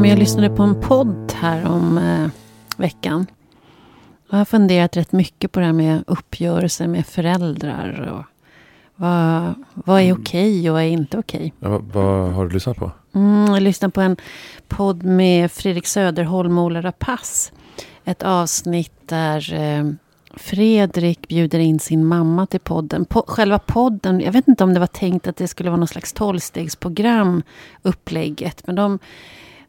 men jag lyssnade på en podd här om veckan. Och jag har funderat rätt mycket på det här med uppgörelser med föräldrar. Och vad är okej och vad är inte okej? Ja, vad har du lyssnat på? Jag lyssnade på en podd med Fredrik Söderholm och Ola Rapace. Ett avsnitt där Fredrik bjuder in sin mamma till podden. Själva podden, jag vet inte om det var tänkt att det skulle vara någon slags 12-stegsprogram upplägget. Men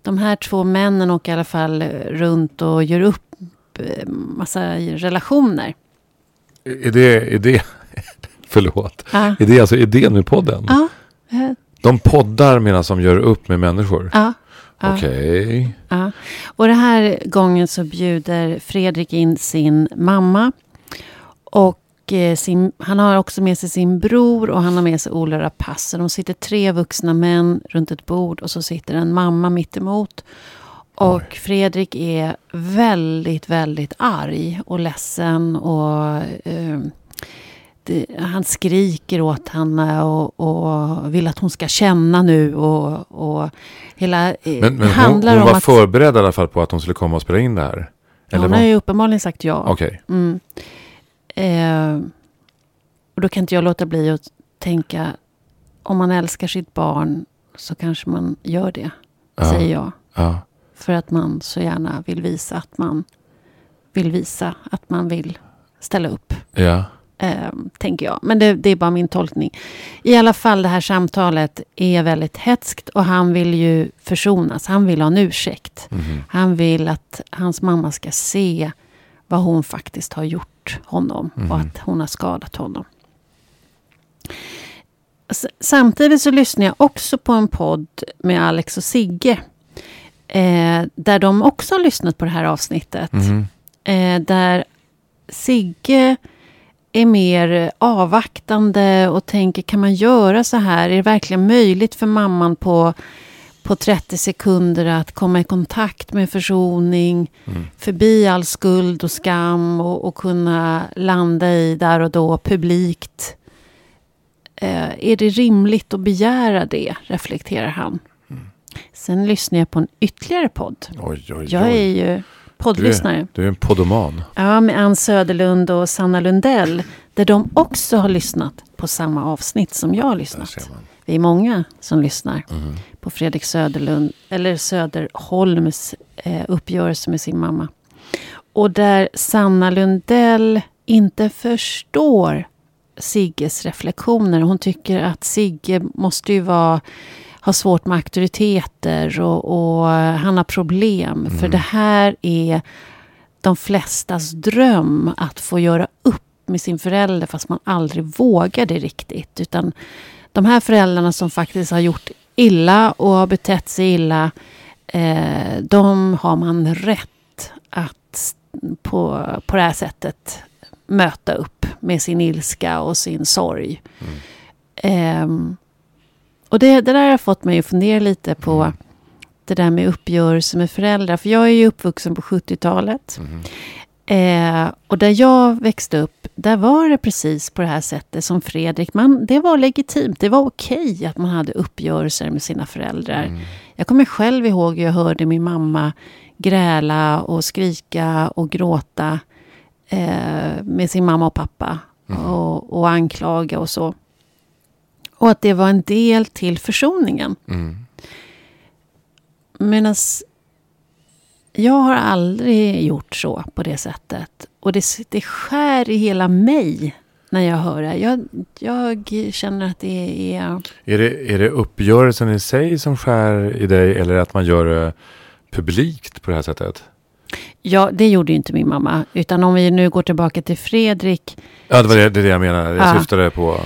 de här två männen åker i alla fall runt och gör upp massa relationer. Är det förlåt. Ah. Är det alltså idén med podden? Ja. Ah. De poddar menar som gör upp med människor? Ja. Ah. Okej. Okay. Ja. Och den här gången så bjuder Fredrik in sin mamma. Och han har också med sig sin bror och han har med sig Ola Rapace. De sitter 3 vuxna män runt ett bord och så sitter en mamma mitt emot. Och oj. Fredrik är väldigt, väldigt arg och ledsen och... han skriker åt henne och vill att hon ska känna nu och hela men handlar hon om var att... förberedd i alla fall på att hon skulle komma och spela in det här. Eller hon har ju uppenbarligen sagt ja. Okay. Mm. Och då kan inte jag låta bli att tänka om man älskar sitt barn så kanske man gör det, säger jag. Ja. För att man så gärna vill visa att man vill ställa upp. Ja. Tänker jag. Men det är bara min tolkning. I alla fall det här samtalet är väldigt hätskt och han vill ju försonas. Han vill ha en ursäkt. Mm-hmm. Han vill att hans mamma ska se vad hon faktiskt har gjort honom och att hon har skadat honom. Samtidigt så lyssnar jag också på en podd med Alex och Sigge där de också har lyssnat på det här avsnittet. Mm-hmm. Där Sigge är mer avvaktande och tänker, kan man göra så här? Är det verkligen möjligt för mamman på 30 sekunder att komma i kontakt med försoning, förbi all skuld och skam och kunna landa i där och då publikt? Är det rimligt att begära det? Reflekterar han. Sen lyssnar jag på en ytterligare podd. Oj. Jag är ju... poddlyssnare. Du är en poddoman. Ja, med Ann Söderlund och Sanna Lundell. Där de också har lyssnat på samma avsnitt som jag har lyssnat. Vi är många som lyssnar på Fredrik Söderlund eller Söderholms uppgörelse med sin mamma. Och där Sanna Lundell inte förstår Sigges reflektioner. Hon tycker att Sigge måste ju har svårt med auktoriteter och han har problem. För det här är de flestas dröm att få göra upp med sin förälder fast man aldrig vågar det riktigt. Utan de här föräldrarna som faktiskt har gjort illa och har betett sig illa, de har man rätt att på det här sättet möta upp med sin ilska och sin sorg. Och det där har fått mig att fundera lite på det där med uppgörelser med föräldrar. För jag är ju uppvuxen på 70-talet. Och där jag växte upp, där var det precis på det här sättet som Fredrik. Det var legitimt, det var okej att man hade uppgörelser med sina föräldrar. Jag kommer själv ihåg hur jag hörde min mamma gräla och skrika och gråta med sin mamma och pappa. Och anklaga och så. Och att det var en del till försoningen. Medan jag har aldrig gjort så på det sättet. Och det skär i hela mig när jag hör det. Jag känner att det är... Är det uppgörelsen i sig som skär i dig? Eller att man gör det publikt på det här sättet? Ja, det gjorde ju inte min mamma. Utan om vi nu går tillbaka till Fredrik... Ja, det är det jag menar. Jag syftade på...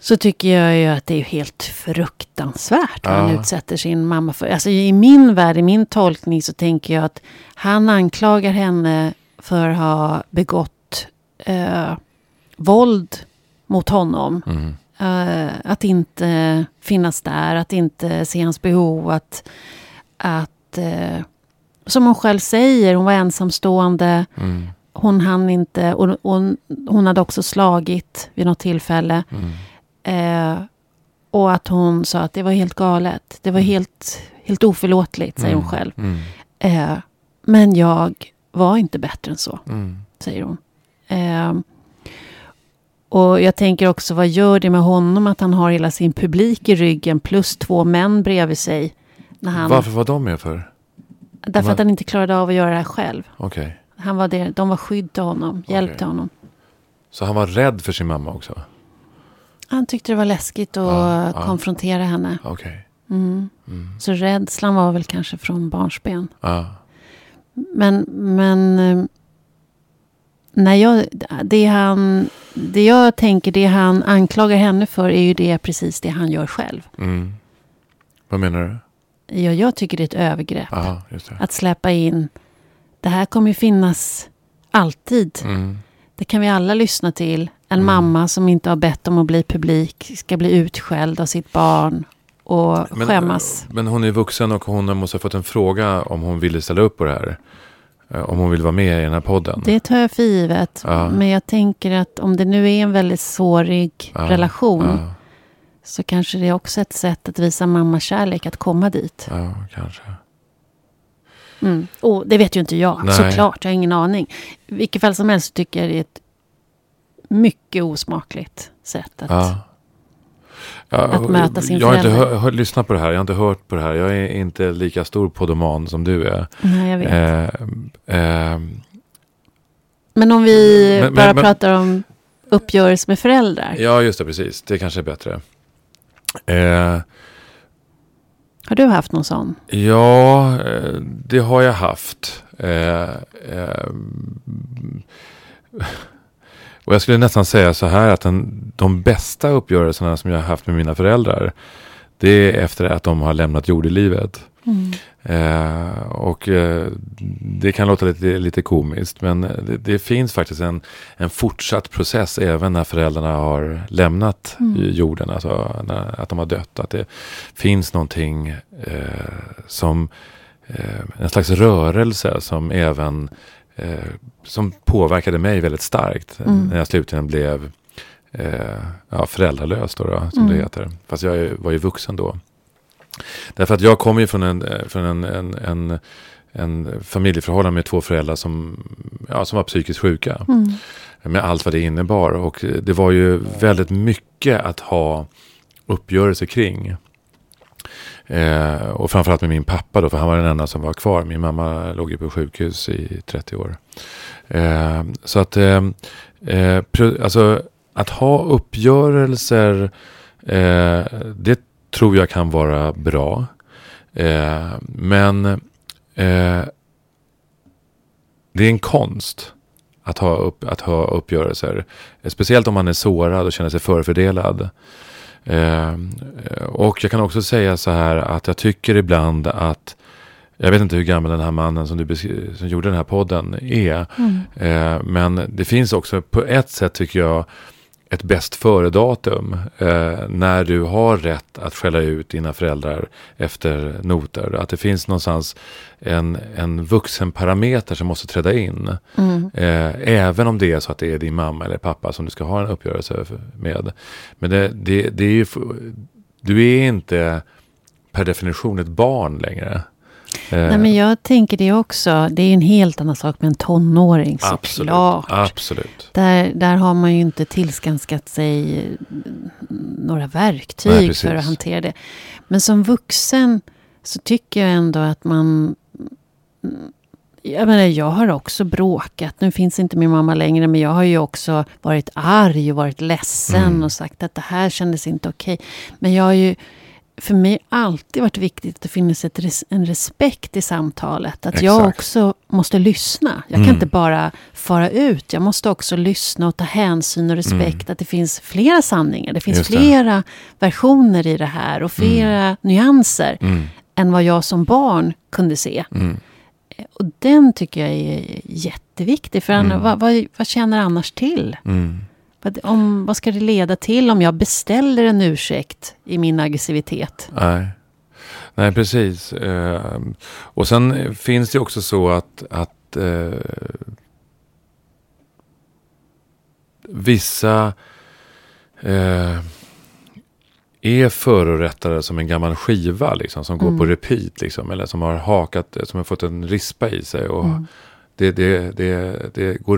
Så tycker jag ju att det är helt fruktansvärt när han utsätter sin mamma för. Alltså i min värld, i min tolkning så tänker jag att han anklagar henne för att ha begått våld mot honom. Att inte finnas där, att inte se hans behov. Att som hon själv säger, hon var ensamstående. Hon hann inte, och hon hade också slagit vid något tillfälle. Och att hon sa att det var helt galet. Det var helt Helt oförlåtligt, säger hon själv. Mm. Men jag var inte bättre än så, säger hon. Och jag tänker också, vad gör det med honom att han har hela sin publik i ryggen plus två män bredvid sig? När han... Varför var de med för? Därför att han inte klarade av att göra det här själv. Okay. Han var där, de var skydd till honom, hjälpte honom. Så han var rädd för sin mamma också? Han tyckte det var läskigt att konfrontera henne. Okay. Mm. Mm. Så rädslan var väl kanske från barnsben. Men det han anklagar henne för är ju det precis det han gör själv. Mm. Vad menar du? Ja, jag tycker det är ett övergrepp. Aha, just det. Att släppa in. Det här kommer ju finnas alltid. Mm. Det kan vi alla lyssna till. En mamma som inte har bett om att bli publik ska bli utskälld av sitt barn och skämmas. Men hon är vuxen och hon måste ha fått en fråga om hon ville ställa upp på det här. Om hon vill vara med i den här podden. Det tar jag för givet. Ja. Men jag tänker att om det nu är en väldigt sårig relation så kanske det är också ett sätt att visa mamma kärlek att komma dit. Ja, kanske. Mm. Och det vet ju inte jag. Nej. Såklart, jag har ingen aning. I vilket fall som helst tycker jag det är ett mycket osmakligt sätt att, att möta sin förälder. Jag har inte lyssnat på det här, jag har inte hört på det här. Jag är inte lika stor podoman som du är. Nej, jag vet. Men om vi pratar om uppgörelse med föräldrar. Ja, just det, precis. Det kanske är bättre. Har du haft någon sån? Ja, det har jag haft. Och jag skulle nästan säga så här att de bästa uppgörelserna som jag har haft med mina föräldrar, det är efter att de har lämnat jordelivet. Mm. Och det kan låta lite komiskt, men det finns faktiskt en fortsatt process även när föräldrarna har lämnat jorden, alltså att de har dött, att det finns någonting en slags rörelse som även som påverkade mig väldigt starkt när jag slutligen blev föräldralös då, som det heter, fast jag var ju vuxen då. Därför att jag kommer ju från en familjeförhållande med två föräldrar som var psykiskt sjuka. Mm. Med allt vad det innebar. Och det var ju väldigt mycket att ha uppgörelser kring. Och framförallt med min pappa då, för han var den enda som var kvar. Min mamma låg ju på sjukhus i 30 år. Så att alltså att ha uppgörelser, det tror jag kan vara bra. Men det är en konst att ha uppgörelser. Speciellt om man är sårad och känner sig förfördelad. Och jag kan också säga så här att jag tycker ibland att, jag vet inte hur gammal den här mannen som gjorde den här podden är. Men det finns också på ett sätt, tycker jag, ett bäst föredatum när du har rätt att skälla ut dina föräldrar efter noter. Att det finns någonstans en vuxenparameter som måste träda in. Även om det är så att det är din mamma eller pappa som du ska ha en uppgörelse med. Men det är ju, du är inte per definition ett barn längre. Nej, men jag tänker det också. Det är en helt annan sak med en tonåring, såklart. Absolut. Där har man ju inte tillskanskat sig några verktyg för att hantera det. Men som vuxen så tycker jag ändå att man... Jag menar, jag har också bråkat. Nu finns inte min mamma längre, men jag har ju också varit arg och varit ledsen och sagt att det här kändes inte okej. Men jag har ju... För mig har alltid varit viktigt att det finns en respekt i samtalet. Att jag också måste lyssna. Jag kan inte bara fara ut. Jag måste också lyssna och ta hänsyn och respekt. Att det finns flera sanningar. Det finns flera versioner i det här. Och flera nyanser än vad jag som barn kunde se. Och den tycker jag är jätteviktig. För vad känner annars till? Vad ska det leda till om jag beställer en ursäkt i min aggressivitet? Nej, precis. Och sen finns det också så att vissa är förorättare som en gammal skiva liksom, som går på repeat liksom, eller som har hakat, som har fått en rispa i sig och det går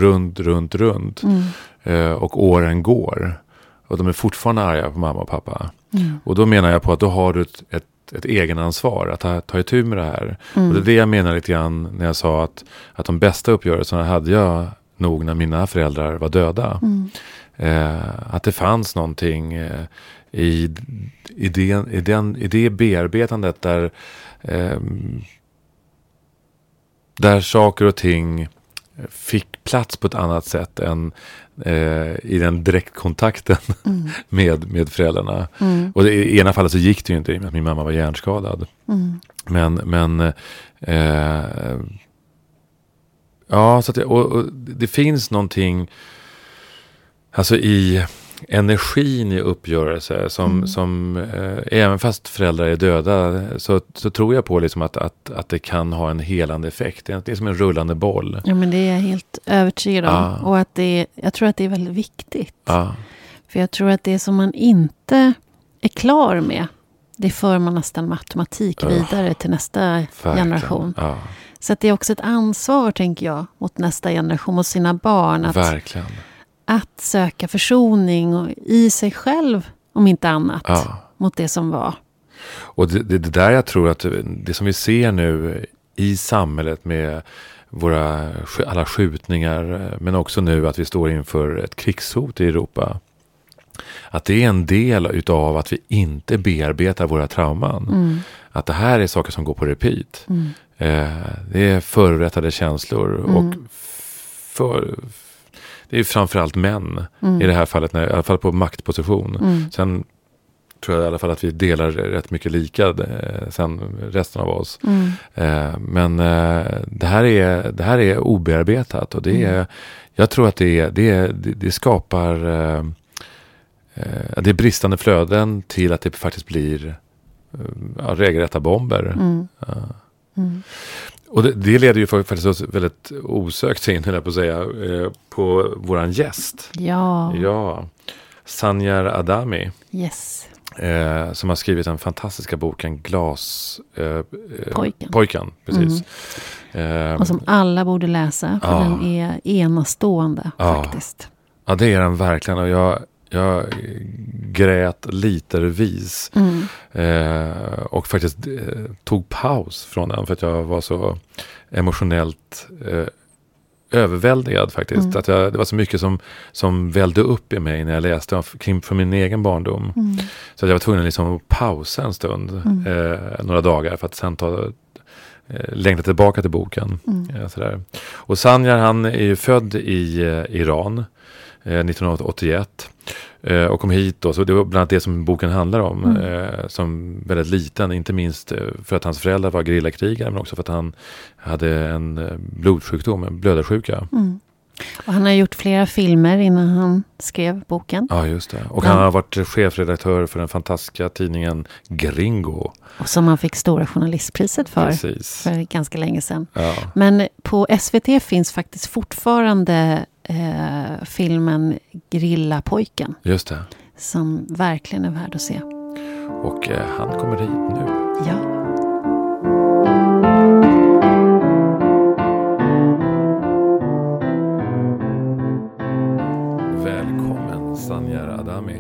runt och åren går och de är fortfarande arga på mamma och pappa och då menar jag på att då har du ett egenansvar att ta itu med det här och det är det jag menar lite grann när jag sa att de bästa uppgörelserna hade jag nog när mina föräldrar var döda att det fanns någonting i det bearbetandet där saker och ting fick plats på ett annat sätt än i den direktkontakten med föräldrarna. Och i ena fallet så gick det ju inte i och med att min mamma var hjärnskadad. Men så att det finns någonting alltså i energin i uppgörelser som även fast föräldrar är döda så tror jag på liksom att det kan ha en helande effekt. Det är som en rullande boll. Ja, men det är jag helt övertygad om. Ah. Och att jag tror att det är väldigt viktigt. Ah. För jag tror att det som man inte är klar med, det för man nästan matematik vidare till nästa generation. Ah. Så att det är också ett ansvar, tänker jag, mot nästa generation, mot sina barn. Verkligen. Att söka försoning och i sig själv, om inte annat, mot det som var. Och det där jag tror att det som vi ser nu i samhället med alla skjutningar, men också nu att vi står inför ett krigshot i Europa. Att det är en del utav att vi inte bearbetar våra trauman. Att det här är saker som går på repeat. Det är förrättade känslor och det är ju framförallt män i det här fallet, i alla fall på maktposition. Sen tror jag i alla fall att vi delar rätt mycket lika sen resten av oss. Men det här är obearbetat och det är, jag tror att det skapar det är bristande flöden till att det faktiskt blir regelrätta bomber. Och det leder ju faktiskt oss väldigt osökt in, eller på att säga, på våran gäst. Ja. Sanjar Adami. Yes. Som har skrivit den fantastiska boken Glaspojken. Precis. Och som alla borde läsa, för den är enastående faktiskt. Ja, det är den verkligen. Och jag grät litervis och faktiskt tog paus från den för att jag var så emotionellt överväldigad faktiskt. Att det var så mycket som vällde upp i mig när jag läste från min egen barndom. Så att jag var tvungen liksom att pausa en stund, några dagar, för att sen längta tillbaka till boken. Sådär. Och Sanjar, han är ju född i Iran 1981 och kom hit då, så det var bland annat det som boken handlar om som väldigt liten, inte minst för att hans föräldrar var gerillakrigare, men också för att han hade en blodsjukdom, en blödarsjuka. Och han har gjort flera filmer innan han skrev boken. Ja, just det. Och han har varit chefredaktör för den fantastiska tidningen Gringo. Och som han fick stora journalistpriset för. Precis. För ganska länge sedan. Ja. Men på SVT finns faktiskt fortfarande filmen Gerillapojken. Just det. Som verkligen är värd att se. Och han kommer hit nu. Ja. Sanjar Adami.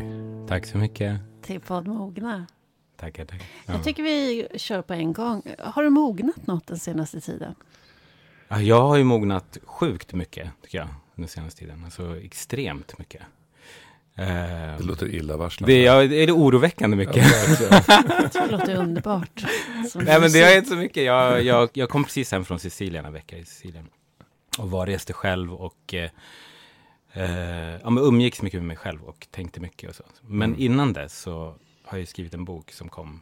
Tack så mycket. Till podd Mogna. Tackar. Ja. Jag tycker vi kör på en gång. Har du mognat något den senaste tiden? Ja, jag har ju mognat sjukt mycket, tycker jag, den senaste tiden. Alltså extremt mycket. Det låter illavarslande. Det är oroväckande mycket. Ja, det låter underbart. Nej, men det har inte så mycket. Jag kom precis hem från Sicilien en vecka i Sicilien. Och var reste själv och men umgicks mycket med mig själv och tänkte mycket och så. Men innan dess så har jag skrivit en bok som kom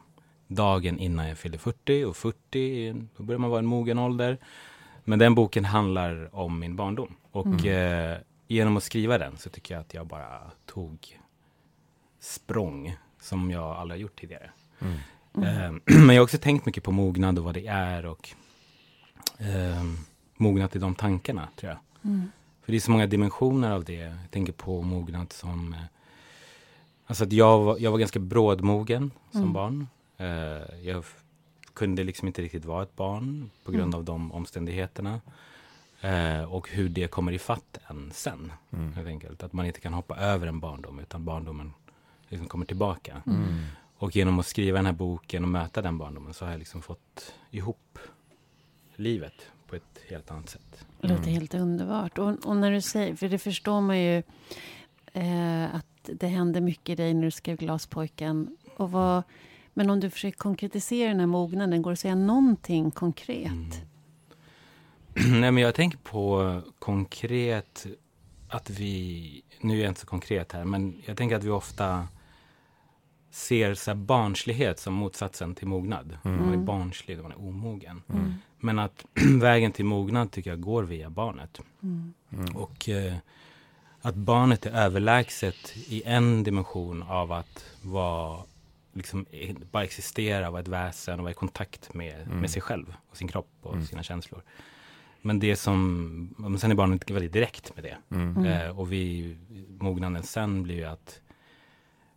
dagen innan jag fyllde 40. Och 40, då börjar man vara en mogen ålder. Men den boken handlar om min barndom. Och genom att skriva den så tycker jag att jag bara tog språng som jag aldrig har gjort tidigare. Men jag har också tänkt mycket på mognad och vad det är. Och mognat i de tankarna, tror jag. För det är så många dimensioner av det. Jag tänker på mognad som Alltså att jag var ganska brådmogen som barn. Jag kunde liksom inte riktigt vara ett barn på grund av de omständigheterna. Och hur det kommer ifatt en sen. Helt enkelt. Att man inte kan hoppa över en barndom utan barndomen liksom kommer tillbaka. Och genom att skriva den här boken och möta den barndomen så har jag liksom fått ihop livet på ett helt annat sätt. Det låter helt underbart. Och när du säger, för det förstår man ju att det hände mycket i dig när du skrev Glaspojken. Och men om du försöker konkretisera den här mognaden, går det att säga någonting konkret? Nej, men jag tänker på konkret att vi, nu är jag inte så konkret här, men jag tänker att vi ofta ser så här barnslighet som motsatsen till mognad. Man är barnslig och man är omogen. Men att vägen till mognad tycker jag går via barnet. Och att barnet är överlägset i en dimension av att vara, liksom, bara existera, vara ett väsen och vara i kontakt med sig själv och sin kropp och sina känslor. Men det som, sen är barnet väldigt direkt med det. Och mognaden sen blir ju att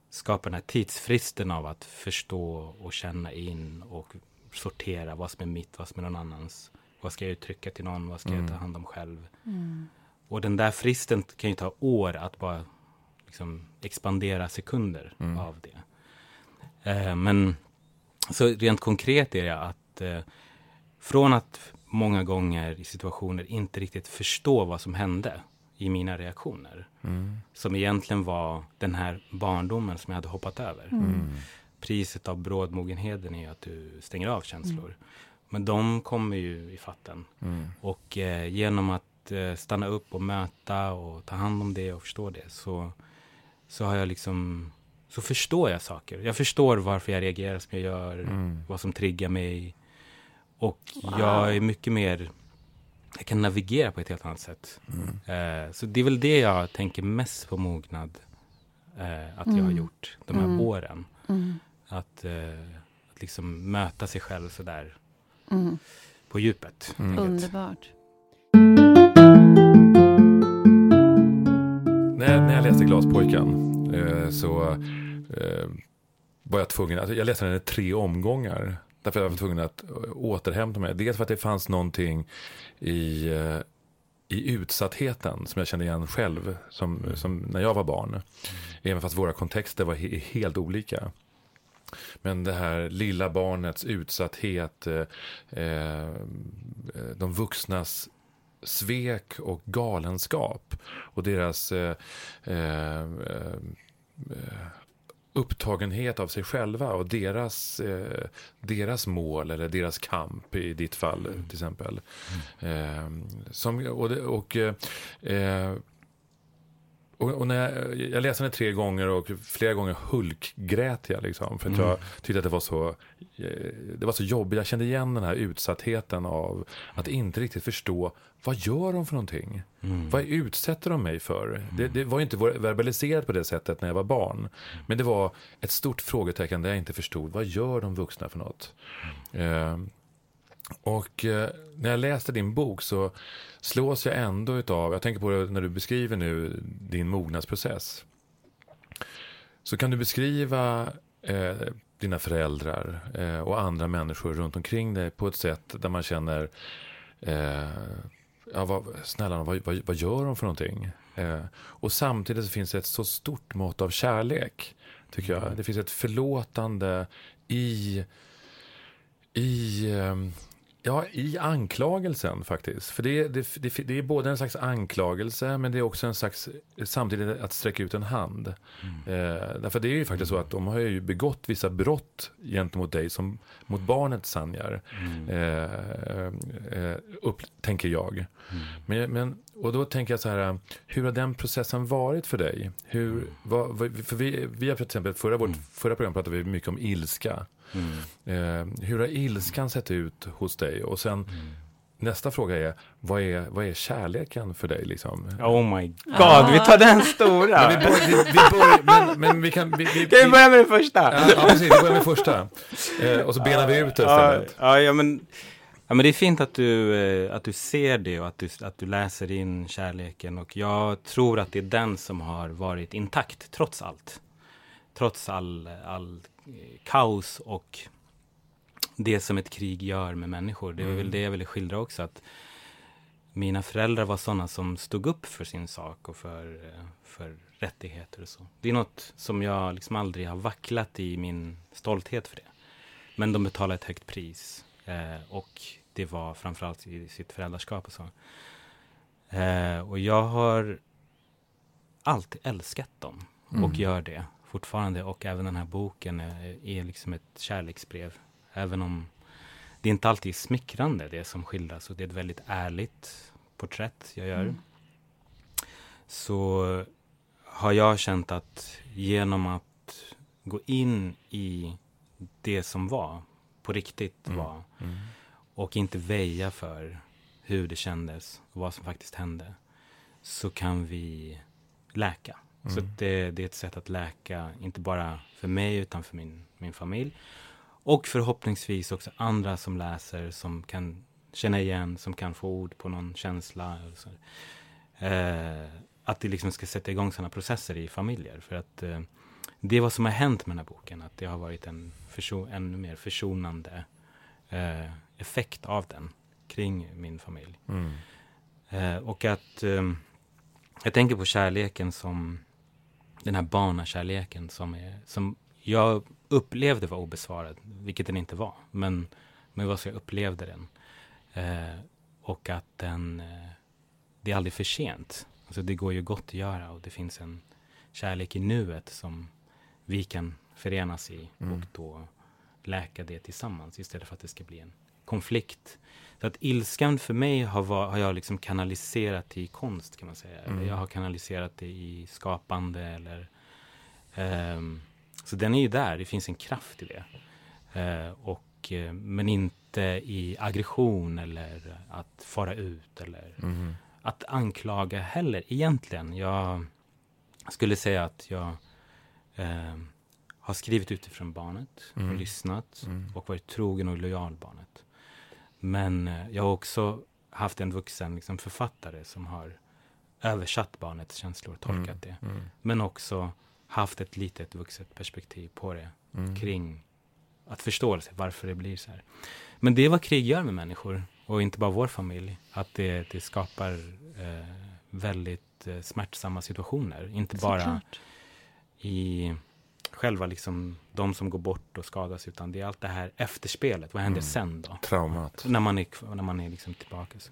skapa den här tidsfristen av att förstå och känna in och sortera vad som är mitt, vad som är någon annans. Vad ska jag uttrycka till någon, vad ska jag ta hand om själv. Och den där fristen kan ju ta år att bara liksom expandera sekunder av det. Men så rent konkret är det att från att många gånger i situationer inte riktigt förstå vad som hände i mina reaktioner. Som egentligen var den här barndomen som jag hade hoppat över. Priset av brådmogenheten är att du stänger av känslor. Men de kommer ju i fatten. Och genom att stanna upp och möta och ta hand om det och förstå det så har jag liksom, så förstår jag saker. Jag förstår varför jag reagerar som jag gör, vad som triggar mig. Och jag är mycket mer, jag kan navigera på ett helt annat sätt. Så det är väl det jag tänker mest på mognad. Att jag har gjort de här åren. Att liksom möta sig själv sådär på djupet. Underbart. När jag läste Glaspojken så var jag tvungen, alltså jag läste den i 3 omgångar. Därför jag var tvungen att återhämta mig. Dels för att det fanns någonting i utsattheten som jag kände igen själv som när jag var barn. Även fast våra kontexter var helt olika. Men det här lilla barnets utsatthet, de vuxnas svek och galenskap och deras upptagenhet av sig själva och deras mål eller deras kamp i ditt fall till exempel. Och när jag läste den 3 gånger och flera gånger hulkgrät jag liksom, för att jag tyckte att det var så jobbigt. Jag kände igen den här utsattheten av att inte riktigt förstå, vad gör de för någonting? Vad utsätter de mig för? Det var ju inte verbaliserat på det sättet när jag var barn. Men det var ett stort frågetecken där jag inte förstod, vad gör de vuxna för något? Och när jag läste din bok så slås jag ändå utav, jag tänker på det när du beskriver nu din mognadsprocess. Så kan du beskriva dina föräldrar och andra människor runt omkring dig på ett sätt där man känner, snälla, vad gör de för någonting? Och samtidigt så finns det ett så stort mått av kärlek, tycker jag. Det finns ett förlåtande i anklagelsen faktiskt. För det är både en slags anklagelse, men det är också en slags, samtidigt att sträcka ut en hand. Därför det är ju faktiskt så att de har ju begått vissa brott gentemot dig, som mot barnet Sanjar. Tänker jag. Och då tänker jag så här, hur har den processen varit för dig? För vi har till exempel, förra program pratade vi mycket om ilska. Hur har ilskan sett ut hos dig? Och sen nästa fråga är, vad är kärleken för dig liksom? Oh my god, vi tar den stora. Vi börjar med den första. Ja, precis, vi börjar med första. Och så benar vi ut det istället. Ja, men det är fint att du ser det och att du läser in kärleken, och jag tror att det är den som har varit intakt trots allt. trots all kaos och det som ett krig gör med människor. Det är väl det jag ville skildra också, att mina föräldrar var sådana som stod upp för sin sak och för rättigheter och så. Det är något som jag liksom aldrig har vacklat i min stolthet för det. Men de betalade ett högt pris och det var framförallt i sitt föräldraskap och så. Och jag har alltid älskat dem och gör det fortfarande. Och även den här boken är liksom ett kärleksbrev. Även om det inte alltid är smickrande det som skildras. Och det är ett väldigt ärligt porträtt jag gör. Så har jag känt att genom att gå in i det som var, på riktigt var. Och inte väja för hur det kändes och vad som faktiskt hände. Så kan vi läka. Så det är ett sätt att läka, inte bara för mig utan för min familj. Och förhoppningsvis också andra som läser, som kan känna igen, som kan få ord på någon känsla. Och så. Att det liksom ska sätta igång sådana processer i familjer. För att det är vad som har hänt med den här boken. Att det har varit en ännu mer försonande effekt av den kring min familj. Och att jag tänker på kärleken som den här barnakärleken som jag upplevde var obesvarad, vilket den inte var. Men vad så jag upplevde den. Och att den det är aldrig för sent. Alltså det går ju gott att göra och det finns en kärlek i nuet som vi kan förenas i och då läka det tillsammans istället för att det ska bli en konflikt. Så att ilskan för mig har jag liksom kanaliserat i konst, kan man säga. Eller jag har kanaliserat det i skapande eller så den är ju där, det finns en kraft i det. Men inte i aggression eller att fara ut eller att anklaga heller egentligen. Jag skulle säga att jag har skrivit utifrån barnet och lyssnat och varit trogen och lojal barnet. Men jag har också haft en vuxen liksom, författare som har översatt barnets känslor och tolkat det. Men också haft ett litet vuxet perspektiv på det kring att förstå sig, varför det blir så här. Men det är vad krig gör med människor och inte bara vår familj. Att det skapar väldigt smärtsamma situationer. Inte bara i själva liksom de som går bort och skadas, utan det är allt det här efterspelet. Vad händer sen då? Traumat. När man är liksom tillbaka. Så.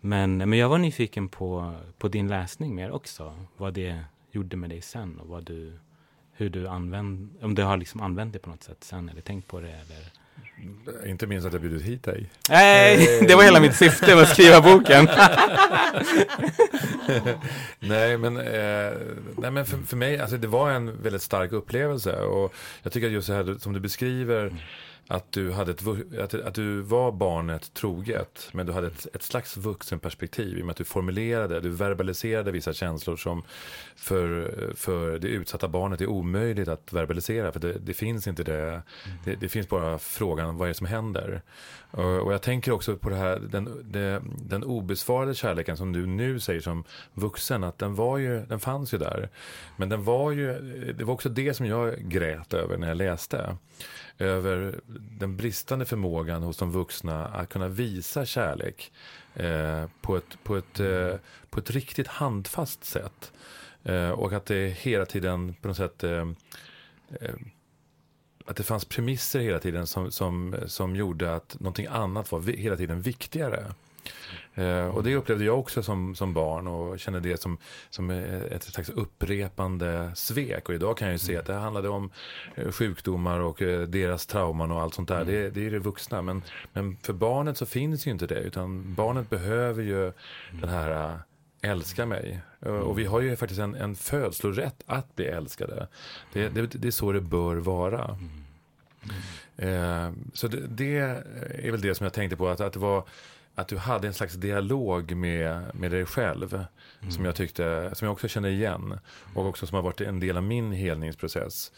Men jag var nyfiken på din läsning mer också. Vad det gjorde med dig sen och om du har liksom använt det på något sätt sen eller tänkt på det eller... Inte minst att jag bjudit hit dig. Nej, det var hela mitt syfte med att skriva boken. nej, men för mig, alltså, det var en väldigt stark upplevelse och jag tycker att just det här som du beskriver, att du hade att du var barnet troget, men du hade ett slags vuxenperspektiv i och med att du formulerade, du verbaliserade vissa känslor som för det utsatta barnet är omöjligt att verbalisera, för det finns inte det. Det finns bara frågan, vad är det som händer? Och jag tänker också på det här, den obesvarade kärleken som du nu säger som vuxen, att den fanns ju där. Men det var också det som jag grät över när jag läste. Över den bristande förmågan hos de vuxna att kunna visa kärlek på ett riktigt handfast sätt. Och att det hela tiden på något sätt... Att det fanns premisser hela tiden som gjorde att någonting annat var hela tiden viktigare. Och det upplevde jag också som barn och kände det som ett slags upprepande svek. Och idag kan jag ju se att det handlade om sjukdomar och deras trauman och allt sånt där. Det är det vuxna. Men för barnet så finns ju inte det, utan barnet behöver ju den här... älska mig. Och vi har ju faktiskt en födslorätt att bli älskade. Det är så det bör vara. Så det är väl det som jag tänkte på. Att du hade en slags dialog med dig själv. Som jag också kände igen. Och också som har varit en del av min helningsprocess.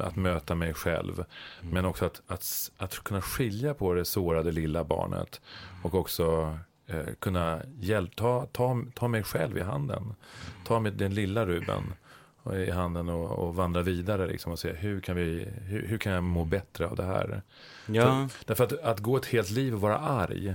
Att möta mig själv. Men också att kunna skilja på det sårade lilla barnet. Och också... kunna ta mig själv i handen, ta med den lilla Ruben i handen och vandra vidare liksom, och se hur kan jag må bättre av det här? Ja. Därför att gå ett helt liv och vara arg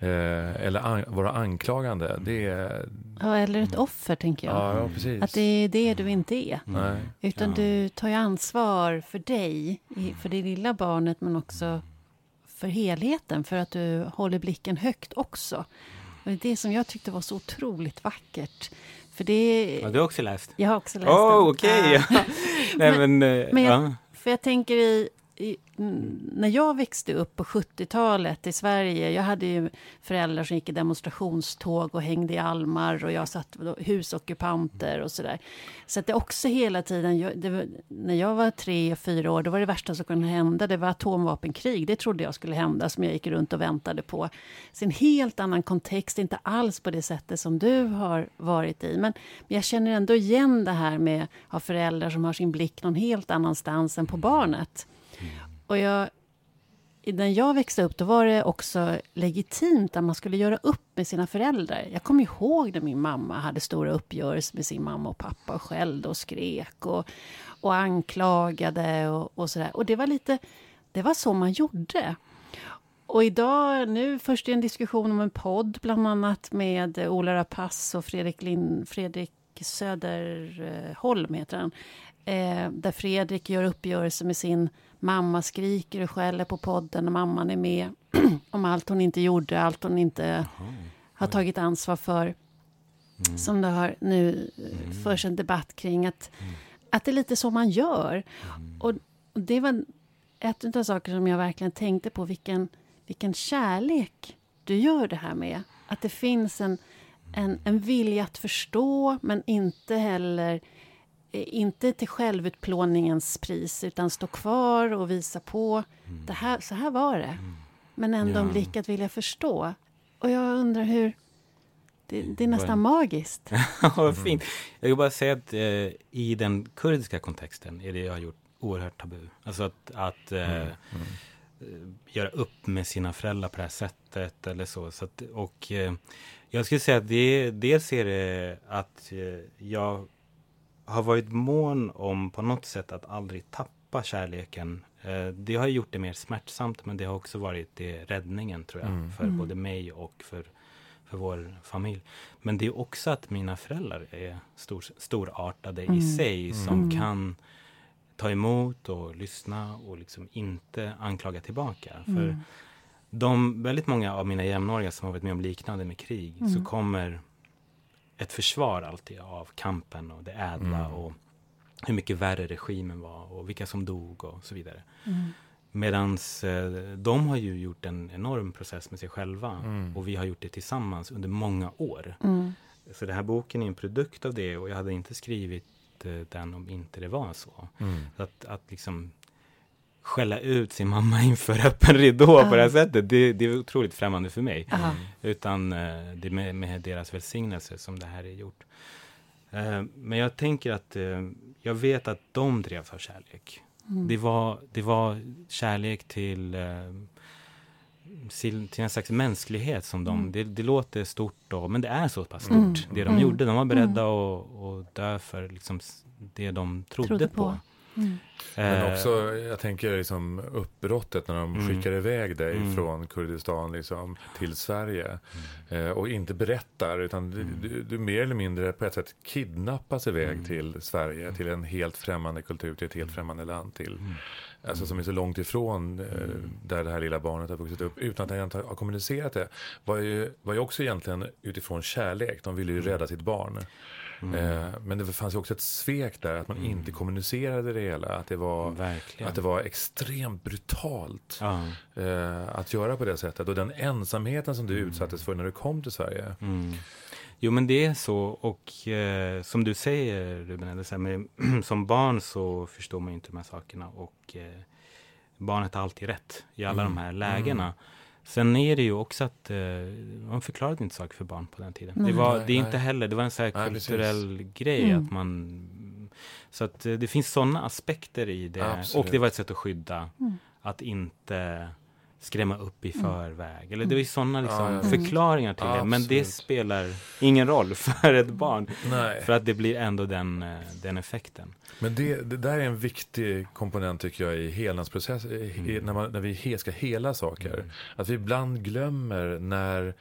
eller vara anklagande, det är... Ja, eller ett offer tänker jag. Ja, precis. Att det är det du inte är. Nej. Utan du tar ju ansvar för dig, för det lilla barnet, men också för helheten, för att du håller blicken högt också. Och det som jag tyckte var så otroligt vackert. För det... Ja, du har också läst. Jag har också läst. Okej. Ja. Nej, men jag, för jag tänker när jag växte upp på 70-talet i Sverige, jag hade ju föräldrar som gick i demonstrationståg och hängde i almar, och jag satt husockupanter och sådär. Så att det också hela tiden, när jag var 3-4 år, då var det värsta som kunde hända, det var atomvapenkrig, det trodde jag skulle hända, som jag gick runt och väntade på. Så en helt annan kontext, inte alls på det sättet som du har varit i, men jag känner ändå igen det här med att ha föräldrar som har sin blick någon helt annanstans än på barnet. Och när jag växte upp, då var det också legitimt att man skulle göra upp med sina föräldrar. Jag kommer ihåg när min mamma hade stora uppgörelser med sin mamma och pappa, och skällde och skrek och anklagade och sådär. Och det var så man gjorde. Och idag, nu först är en diskussion om en podd bland annat med Ola Rapace och Fredrik Söderholm heter han. Där Fredrik gör uppgörelse med sin mamma, skriker och skäller på podden och mamman är med om allt hon inte gjorde, allt hon inte har tagit ansvar för. Som det har nu förs en debatt kring att det är lite så man gör. Och det var ett av de saker som jag verkligen tänkte på, vilken kärlek du gör det här med. Att det finns en vilja att förstå, men inte heller... Inte till självutplåningens pris, utan stå kvar och visa på det här, så här var det. Men ändå en blick att vilja förstå. Och jag undrar hur... Det är nästan magiskt. Vad fint. Jag vill bara säga att i den kurdiska kontexten är det jag har gjort oerhört tabu. Alltså att göra upp med sina föräldrar på det här sättet eller så. Så att, och jag skulle säga att dels är det att jag... har varit mån om på något sätt att aldrig tappa kärleken. Det har gjort det mer smärtsamt, men det har också varit det räddningen tror jag, för både mig och för vår familj. Men det är också att mina föräldrar är storartade i sig, som kan ta emot och lyssna och liksom inte anklaga tillbaka. För väldigt många av mina jämnåriga som har varit med om liknande med krig, så kommer... ett försvar alltid av kampen och det ädla och hur mycket värre regimen var och vilka som dog och så vidare. Medans de har ju gjort en enorm process med sig själva och vi har gjort det tillsammans under många år. Så den här boken är en produkt av det, och jag hade inte skrivit den om inte det var så. Så att liksom skälla ut sin mamma inför öppen ridå på det här sättet, det är otroligt främmande för mig. Utan det är med deras välsignelse som det här är gjort. Men jag tänker att jag vet att de drevs av kärlek. Det var kärlek till en slags mänsklighet som de... Det låter stort då, men det är så pass stort. Det de gjorde, de var beredda att dö för liksom det de trodde på. Men också, jag tänker liksom uppbrottet när de skickar iväg dig från Kurdistan liksom, till Sverige och inte berättar, utan du mer eller mindre på ett sätt kidnappas iväg till Sverige, till en helt främmande kultur, till ett helt främmande land, till alltså som är så långt ifrån där det här lilla barnet har vuxit upp, utan att han har kommunicerat det, var ju också egentligen utifrån kärlek. De ville ju rädda sitt barn. Men det fanns ju också ett svek där, att man inte kommunicerade det hela, att det var extremt brutalt att göra på det sättet, och den ensamheten som du utsattes för när du kom till Sverige. Jo, men det är så, och som du säger Ruben, eller så här, som barn så förstår man ju inte de här sakerna, och barnet har alltid rätt i alla de här lägena. Sen är det ju också att man förklarade inte saker för barn på den tiden. Det var en sån här kulturell grej att man... Så att det finns sådana aspekter i det. Absolut. Och det var ett sätt att skydda att inte skrämma upp i förväg. Eller det är ju sådana liksom förklaringar till det. Men det spelar ingen roll för ett barn. Nej. För att det blir ändå den effekten. Men det där är en viktig komponent tycker jag i helnadsprocessen. När vi ska hela saker. Mm. Att vi ibland glömmer när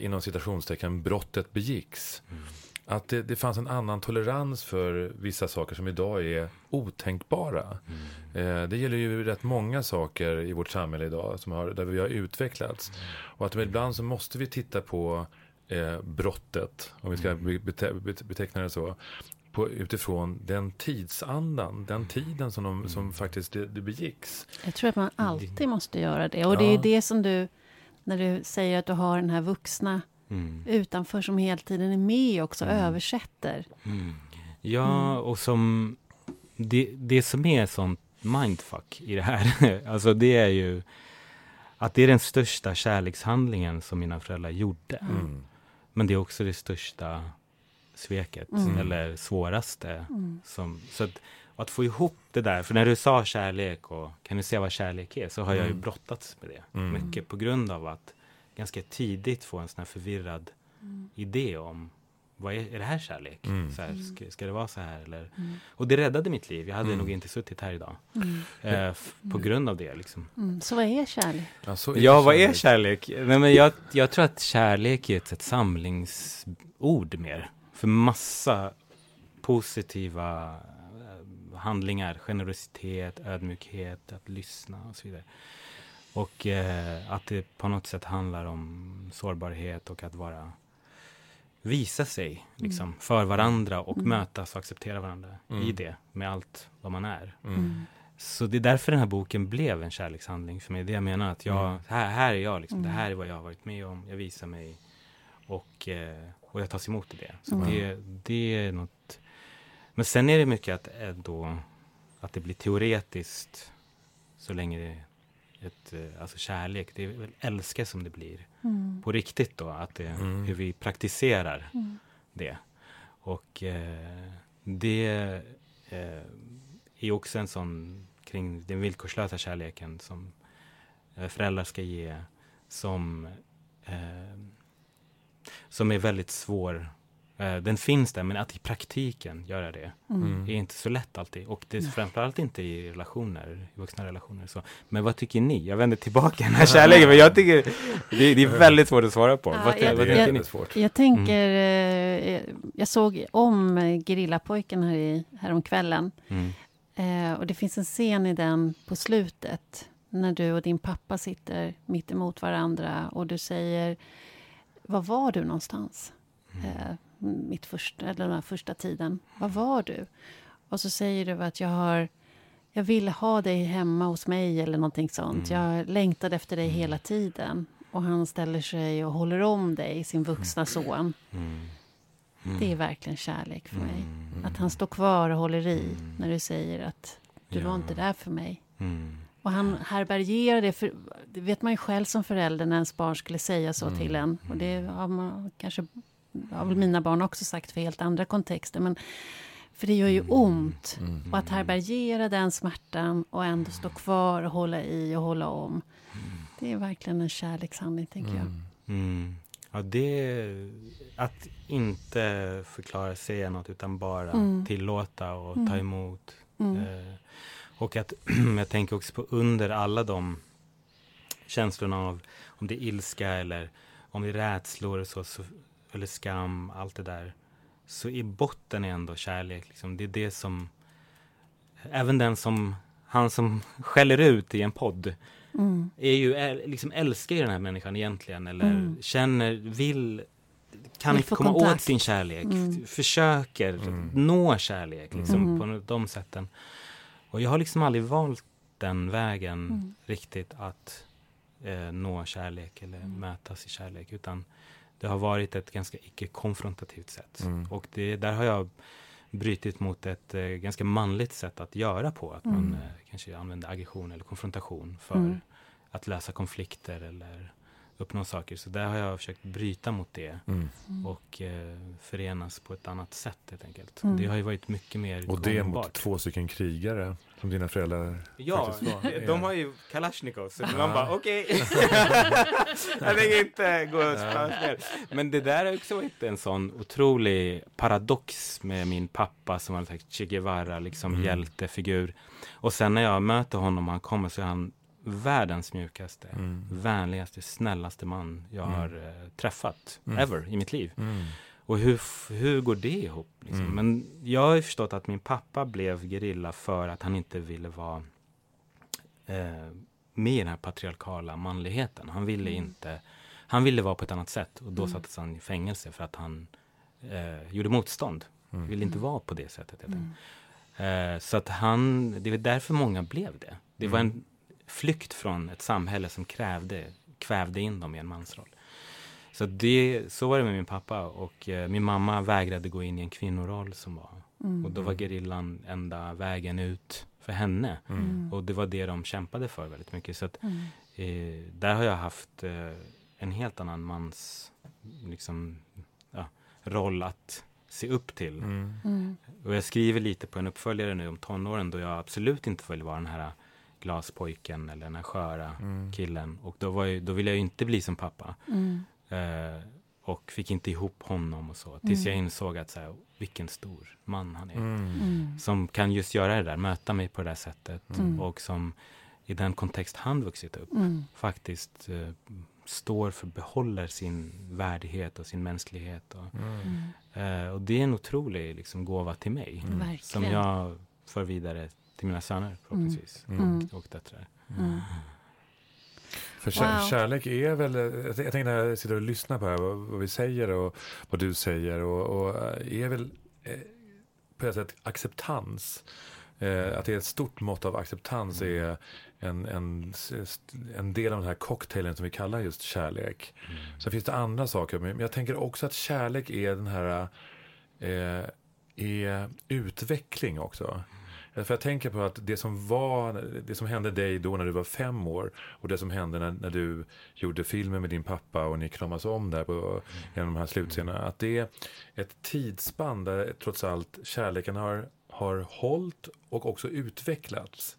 inom citationstecken brottet begicks. Mm. Att det fanns en annan tolerans för vissa saker som idag är otänkbara. Mm. Det gäller ju rätt många saker i vårt samhälle idag där vi har utvecklats. Mm. Och att ibland så måste vi titta på brottet, om vi ska beteckna det så, utifrån den tidsandan, den tiden som faktiskt det begicks. Jag tror att man alltid måste göra det. Och det är det som du, när du säger att du har den här vuxna utanför som hela tiden är med också, översätter. Mm. Ja, och som det som är sånt mindfuck i det här, alltså det är ju att det är den största kärlekshandlingen som mina föräldrar gjorde. Mm. Men det är också det största sveket, eller svåraste. Mm. Så att få ihop det där, för när du sa kärlek och kan du se vad kärlek är, så har jag ju brottats med det. Mm. Mycket på grund av att ganska tidigt få en sån här förvirrad idé om, vad är det här kärlek? Mm. Så här, ska det vara så här? Eller? Mm. Och det räddade mitt liv. Jag hade nog inte suttit här idag. Mm. På grund av det. Liksom. Mm. Så vad är kärlek? Vad är kärlek? Nej, men jag tror att kärlek är ett samlingsord mer. För massa positiva handlingar. Generositet, ödmjukhet, att lyssna och så vidare. Och att det på något sätt handlar om sårbarhet och att visa sig liksom, för varandra och mötas och acceptera varandra i det med allt vad man är. Mm. Så det är därför den här boken blev en kärlekshandling för mig. Det jag menar att här är jag, liksom, det här är vad jag har varit med om, jag visar mig och jag tas emot i det. Så det är något. Men sen är det mycket att det blir teoretiskt så länge det är alltså kärlek, det är väl älska som det blir på riktigt då, att det, hur vi praktiserar det. Och det är också en sån kring den villkorslösa kärleken som föräldrar ska ge, som är väldigt svår. Den finns där, men att i praktiken göra det är inte så lätt alltid. Och det är framförallt inte i relationer, i vuxna relationer. Så. Men vad tycker ni? Jag vänder tillbaka den här kärleken, men jag tycker det är väldigt svårt att svara på. Ja, vad tycker ni? Jag tänker, jag såg om Gerillapojken häromkvällen. Och det finns en scen i den på slutet, när du och din pappa sitter mitt emot varandra och du säger, vad var du någonstans? Den här första tiden. Vad var du? Och så säger du att jag ville ha dig hemma hos mig eller någonting sånt. Jag längtade efter dig hela tiden. Och han ställer sig och håller om dig, sin vuxna son. Det är verkligen kärlek för mig. Att han står kvar och håller i när du säger att du var inte där för mig. Och han härbärgerar det, för det vet man ju själv som förälder när ens barn skulle säga så till en. Och det har man kanske... har väl mina barn också sagt för helt andra kontexter, men för det gör ju ont och att härbärgera den smärtan och ändå stå kvar och hålla i och hålla om, det är verkligen en kärlekshandling tänker jag. Ja, det att inte förklara, säga något, utan bara tillåta och ta emot och att jag tänker också på under alla de känslorna av, om det är ilska eller om det är rädslor och så eller skam, allt det där, så i botten är ändå kärlek liksom. Det är det som även han som skäller ut i en podd är ju liksom älskar ju den här människan egentligen, eller känner, vill inte komma åt sin kärlek, försöker nå kärlek liksom, på de sätten. Och jag har liksom aldrig valt den vägen riktigt att nå kärlek eller mötas i kärlek, utan det har varit ett ganska icke-konfrontativt sätt. Och där har jag brytit mot ett ganska manligt sätt att göra på. Att man kanske använder aggression eller konfrontation för att lösa konflikter eller uppnå saker. Så där har jag försökt bryta mot det och förenas på ett annat sätt helt enkelt. Det har ju varit mycket mer. Och det mot två stycken krigare som dina föräldrar faktiskt var. Ja, de har ju Kalashnikov, så man bara okej. Jag tänker inte gå och spela spel. Men det där har också varit en sån otrolig paradox med min pappa som hade sagt Che Guevara, liksom hjältefigur. Och sen när jag möter honom och han kommer så är han världens mjukaste, vänligaste, snällaste man jag har träffat ever i mitt liv. Och hur går det ihop? Liksom? Men jag har ju förstått att min pappa blev gerilla för att han inte ville vara med i den här patriarkala manligheten. Han ville inte, han ville vara på ett annat sätt och då sattes han i fängelse för att han gjorde motstånd. Ville inte vara på det sättet. Så att det var därför många blev det. Det var en flykt från ett samhälle som kvävde in dem i en mansroll. Så så var det med min pappa och min mamma vägrade gå in i en kvinnoroll som var. Och då var gerillan enda vägen ut för henne. Och det var det de kämpade för väldigt mycket. Så att, där har jag haft en helt annan mans liksom, roll att se upp till. Och jag skriver lite på en uppföljare nu om tonåren då jag absolut inte ville vara den här glaspojken eller den här sköra killen. Och då ville jag ju inte bli som pappa. Och fick inte ihop honom och så. Tills jag insåg att så här, vilken stor man han är. Som kan just göra det där, möta mig på det där sättet. Och som i den kontext han vuxit upp faktiskt behåller sin värdighet och sin mänsklighet. Och det är en otrolig liksom, gåva till mig. Som jag för vidare till mina söner förhoppningsvis. Och detta. För kärlek är väl, jag tänker när jag sitter och lyssnar på här, vad vi säger och vad du säger och är väl på ett sätt acceptans. Att det är ett stort mått av acceptans är en del av den här cocktailen som vi kallar just kärlek. Sen finns det andra saker, men jag tänker också att kärlek är den här är utveckling också. För jag tänker på att det som hände dig då när du var 5 år och det som hände när du gjorde filmen med din pappa och ni kramas om där genom de här slutscenerna, att det är ett tidsspann där trots allt kärleken har hållit och också utvecklats.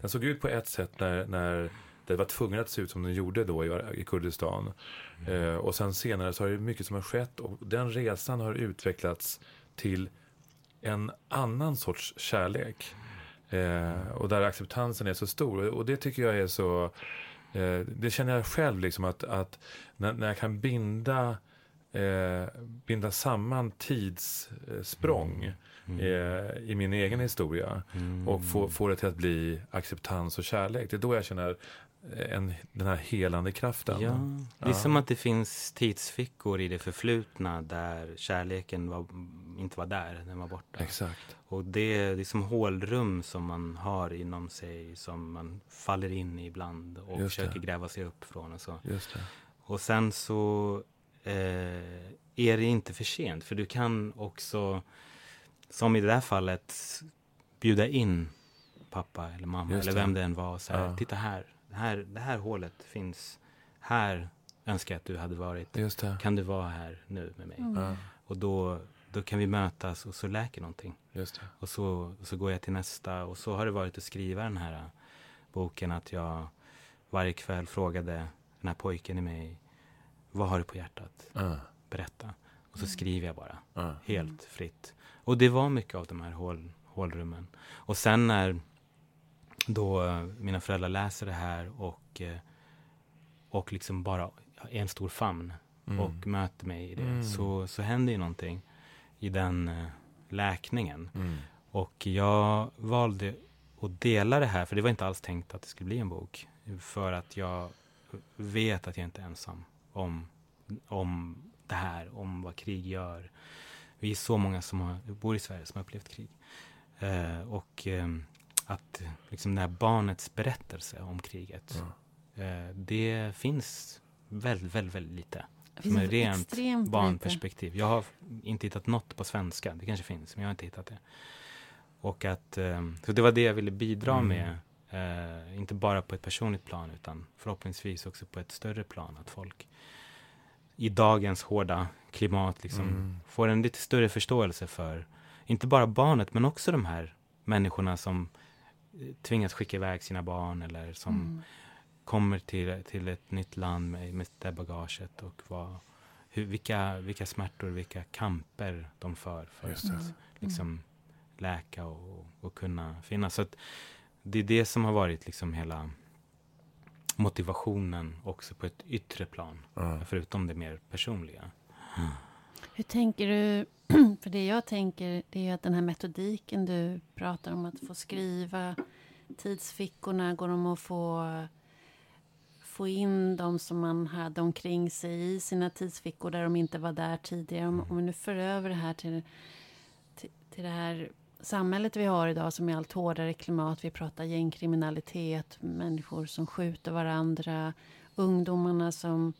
Den såg ut på ett sätt när det var tvungen att se ut som den gjorde då i Kurdistan. Och sen senare så har det mycket som har skett och den resan har utvecklats till en annan sorts kärlek. Och där acceptansen är så stor. Och det tycker jag är så... det känner jag själv liksom att när jag kan binda samman tidssprång i min egen historia och få det till att bli acceptans och kärlek. Det är då jag känner den här helande kraften. Ja, det är som att det finns tidsfickor i det förflutna där kärleken inte var där, den var borta. Exakt. Och det är som hålrum som man har inom sig som man faller in i ibland och försöker gräva sig upp från och så. Just det. Och sen så är det inte för sent, för du kan också som i det här fallet bjuda in pappa eller mamma eller vem det än var och säga, titta här. Det här hålet finns här, önskar jag att du hade varit. Just det. Kan du vara här nu med mig? Och då kan vi mötas och så läker någonting. Just det. Och så går jag till nästa och så har det varit att skriva den här boken att jag varje kväll frågade den här pojken i mig, vad har du på hjärtat? Berätta. Och så skriver jag bara helt fritt. Och det var mycket av de här hålrummen. Och sen när då mina föräldrar läser det här och liksom bara är en stor famn och möter mig i det. Så händer ju någonting i den läkningen. Och jag valde att dela det här, för det var inte alls tänkt att det skulle bli en bok. För att jag vet att jag inte är ensam om det här, om vad krig gör. Vi är så många som bor i Sverige som har upplevt krig. Att liksom det här barnets berättelse om kriget, det finns väldigt, väldigt, väldigt lite. Det finns ett rent barnperspektiv. Lite. Jag har inte hittat något på svenska. Det kanske finns, men jag har inte hittat det. Och att, så det var det jag ville bidra med Inte bara på ett personligt plan utan förhoppningsvis också på ett större plan, att folk i dagens hårda klimat liksom får en lite större förståelse för inte bara barnet men också de här människorna som tvingas skicka iväg sina barn eller som kommer till ett nytt land med det bagaget och vilka smärtor, vilka kamper de för att liksom läka och kunna finnas. Så att det är det som har varit liksom hela motivationen också på ett yttre plan, förutom det mer personliga. Mm. Hur tänker du, för det jag tänker det är att den här metodiken du pratar om, att få skriva tidsfickorna, går de att få in de som man hade omkring sig i sina tidsfickor där de inte var där tidigare. Om vi nu för över det här till det här samhället vi har idag som är allt hårdare klimat. Vi pratar gängkriminalitet, människor som skjuter varandra, ungdomarna som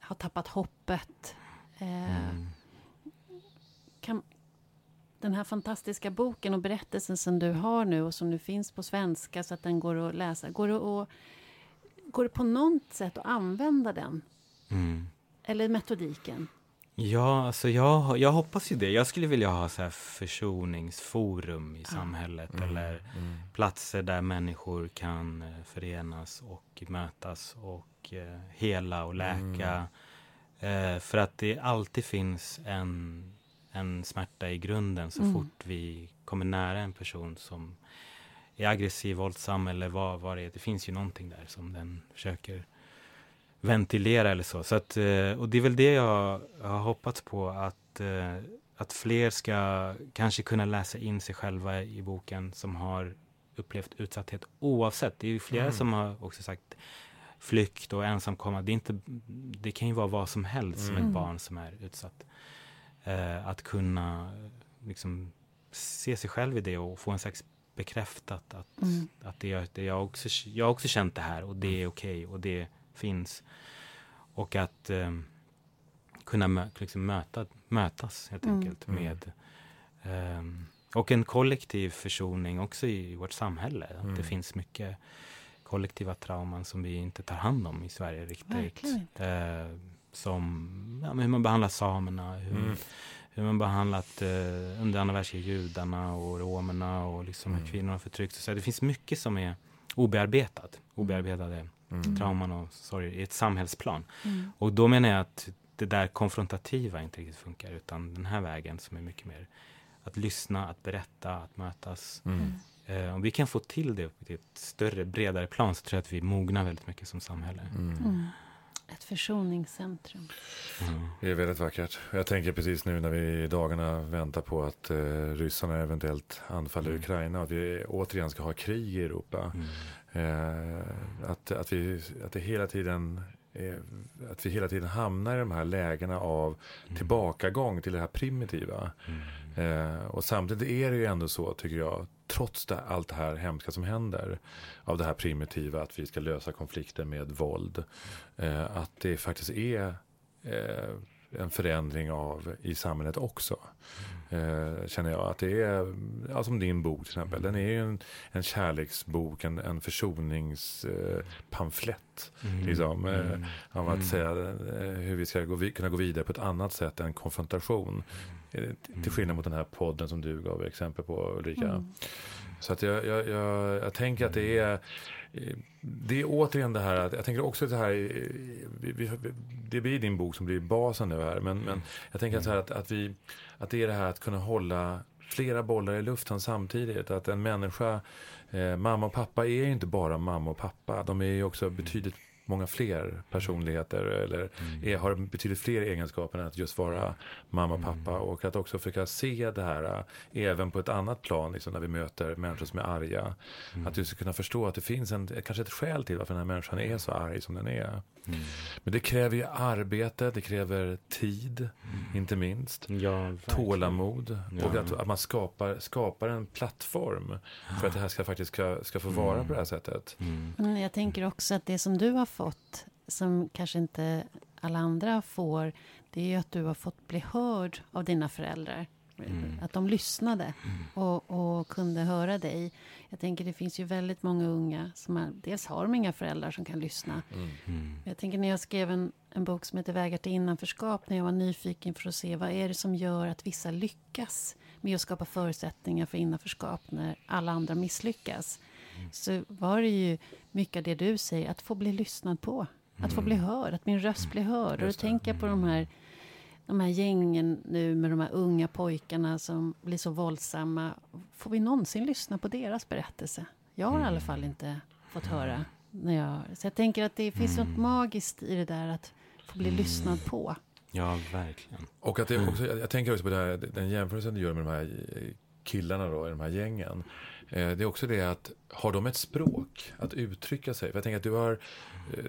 har tappat hoppet. Den här fantastiska boken och berättelsen som du har nu och som nu finns på svenska så att den går att läsa. Går det på något sätt att använda den? Eller metodiken? Ja, alltså jag hoppas ju det. Jag skulle vilja ha så här försoningsforum i samhället eller platser där människor kan förenas och mötas och hela och läka. För att det alltid finns en smärta i grunden så fort vi kommer nära en person som är aggressiv, våldsam eller vad det är. Det finns ju någonting där som den försöker ventilera eller så. Så att, och det är väl det jag har hoppats på, att fler ska kanske kunna läsa in sig själva i boken som har upplevt utsatthet oavsett. Det är ju flera som har också sagt flykt och ensamkomma. Det kan ju vara vad som helst som ett barn som är utsatt. Att kunna liksom se sig själv i det och få en slags bekräftat att det jag har också känt det här och det är okej och det finns. Och att kunna liksom mötas helt enkelt med och en kollektiv försoning också i vårt samhälle. Att det finns mycket kollektiva trauman som vi inte tar hand om i Sverige riktigt. Som hur man behandlar samerna, hur man behandlat under andra världskriget judarna och romerna och liksom hur kvinnorna förtrycks. Så det finns mycket som är obearbetade trauman och sorger i ett samhällsplan. Och då menar jag att det där konfrontativa inte riktigt funkar, utan den här vägen som är mycket mer att lyssna, att berätta, att mötas. Om vi kan få till det på ett större, bredare plan så tror jag att vi mognar väldigt mycket som samhälle. Ett försoningscentrum. Det är väldigt vackert. Jag tänker precis nu när vi i dagarna väntar på att ryssarna eventuellt anfaller Ukraina och att vi återigen ska ha krig i Europa. Att vi hela tiden hamnar i de här lägena av tillbakagång till det här primitiva. Och samtidigt är det ju ändå så, tycker jag, trots allt det här hemska som händer av det här primitiva, att vi ska lösa konflikter med våld, att det faktiskt är en förändring i samhället också. Känner jag att det är, ja, som din bok till exempel, den är ju en kärleksbok, en försoningspamflett liksom, av att säga hur vi ska kunna gå vidare på ett annat sätt än konfrontation, till skillnad mot den här podden som du gav exempel på, Ulrika. Så att jag tänker att det är återigen det här, jag tänker också att det här, det blir din bok som blir basen nu här, men jag tänker så här att det är det här att kunna hålla flera bollar i luften samtidigt, att en människa, mamma och pappa är ju inte bara mamma och pappa, de är ju också betydligt många fler personligheter eller har betydligt fler egenskaper än att just vara mamma och pappa, och att också försöka se det här även på ett annat plan liksom, när vi möter människor som är arga, att du ska kunna förstå att det finns kanske ett skäl till varför den här människan är så arg som den är. Men det kräver ju arbete, det kräver tid, inte minst, tålamod, och att man skapar en plattform för att det här ska faktiskt ska få vara på det här sättet. Men jag tänker också att det som du har fått, som kanske inte alla andra får, det är ju att du har fått bli hörd av dina föräldrar. Att de lyssnade och kunde höra dig. Jag tänker det finns ju väldigt många unga som är, dels har de inga föräldrar som kan lyssna. Jag tänker när jag skrev en bok som heter Vägar till innanförskap, när jag var nyfiken för att se vad är det som gör att vissa lyckas med att skapa förutsättningar för innanförskap när alla andra misslyckas, så var det ju mycket av det du säger, att få bli lyssnad på, att få bli hörd, att min röst blir hörd. Och då tänker jag på de här gängen nu med de här unga pojkarna som blir så våldsamma. Får vi någonsin lyssna på deras berättelse? Jag har i alla fall inte fått höra. Så jag tänker att det finns något magiskt i det där att få bli lyssnad på. Ja, verkligen. Och att det också, jag tänker också på det här, den jämförelsen du gör med de här killarna då, i de här gängen. Det är också det att, har de ett språk att uttrycka sig? För jag tänker att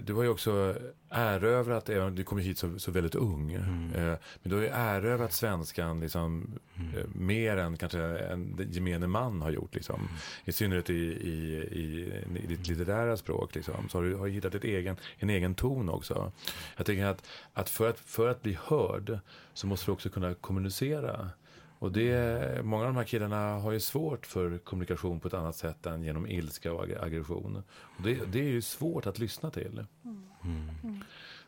du har ju också erövrat, även om du kommer hit så väldigt ung, men du har ju erövrat svenskan liksom, mer än kanske en gemene man har gjort. Liksom. I synnerhet i ditt litterära språk. Liksom. Så har du hittat en egen ton också. Jag tänker att för att bli hörd så måste du också kunna kommunicera. Och många av de här killarna har ju svårt för kommunikation på ett annat sätt än genom ilska och aggression. Och det är ju svårt att lyssna till.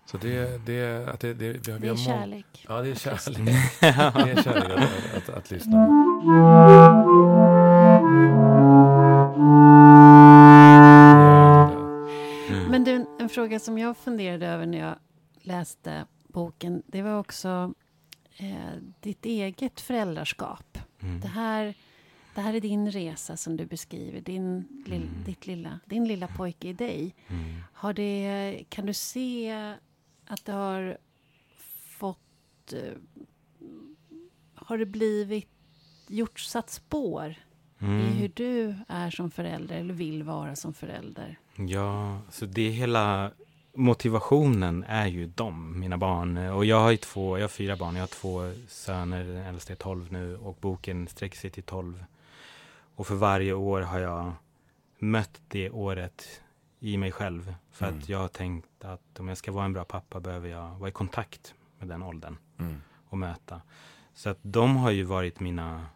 Så det är kärlek. Ja, det är kärlek. Det är kärlek att lyssna. Men du, en fråga som jag funderade över när jag läste boken, det var också ditt eget föräldraskap. Det här är din resa som du beskriver, din lilla pojke i dig. Kan du se att det har fått, har det blivit satt spår i hur du är som förälder eller vill vara som förälder? Ja, så det är hela motivationen är ju mina barn. Och jag har 4 barn. Jag har 2 söner, den äldsta är 12 nu. Och boken sträcker sig till 12. Och för varje år har jag mött det året i mig själv. För att jag har tänkt att om jag ska vara en bra pappa behöver jag vara i kontakt med den åldern. Och möta. Så att de har ju varit mina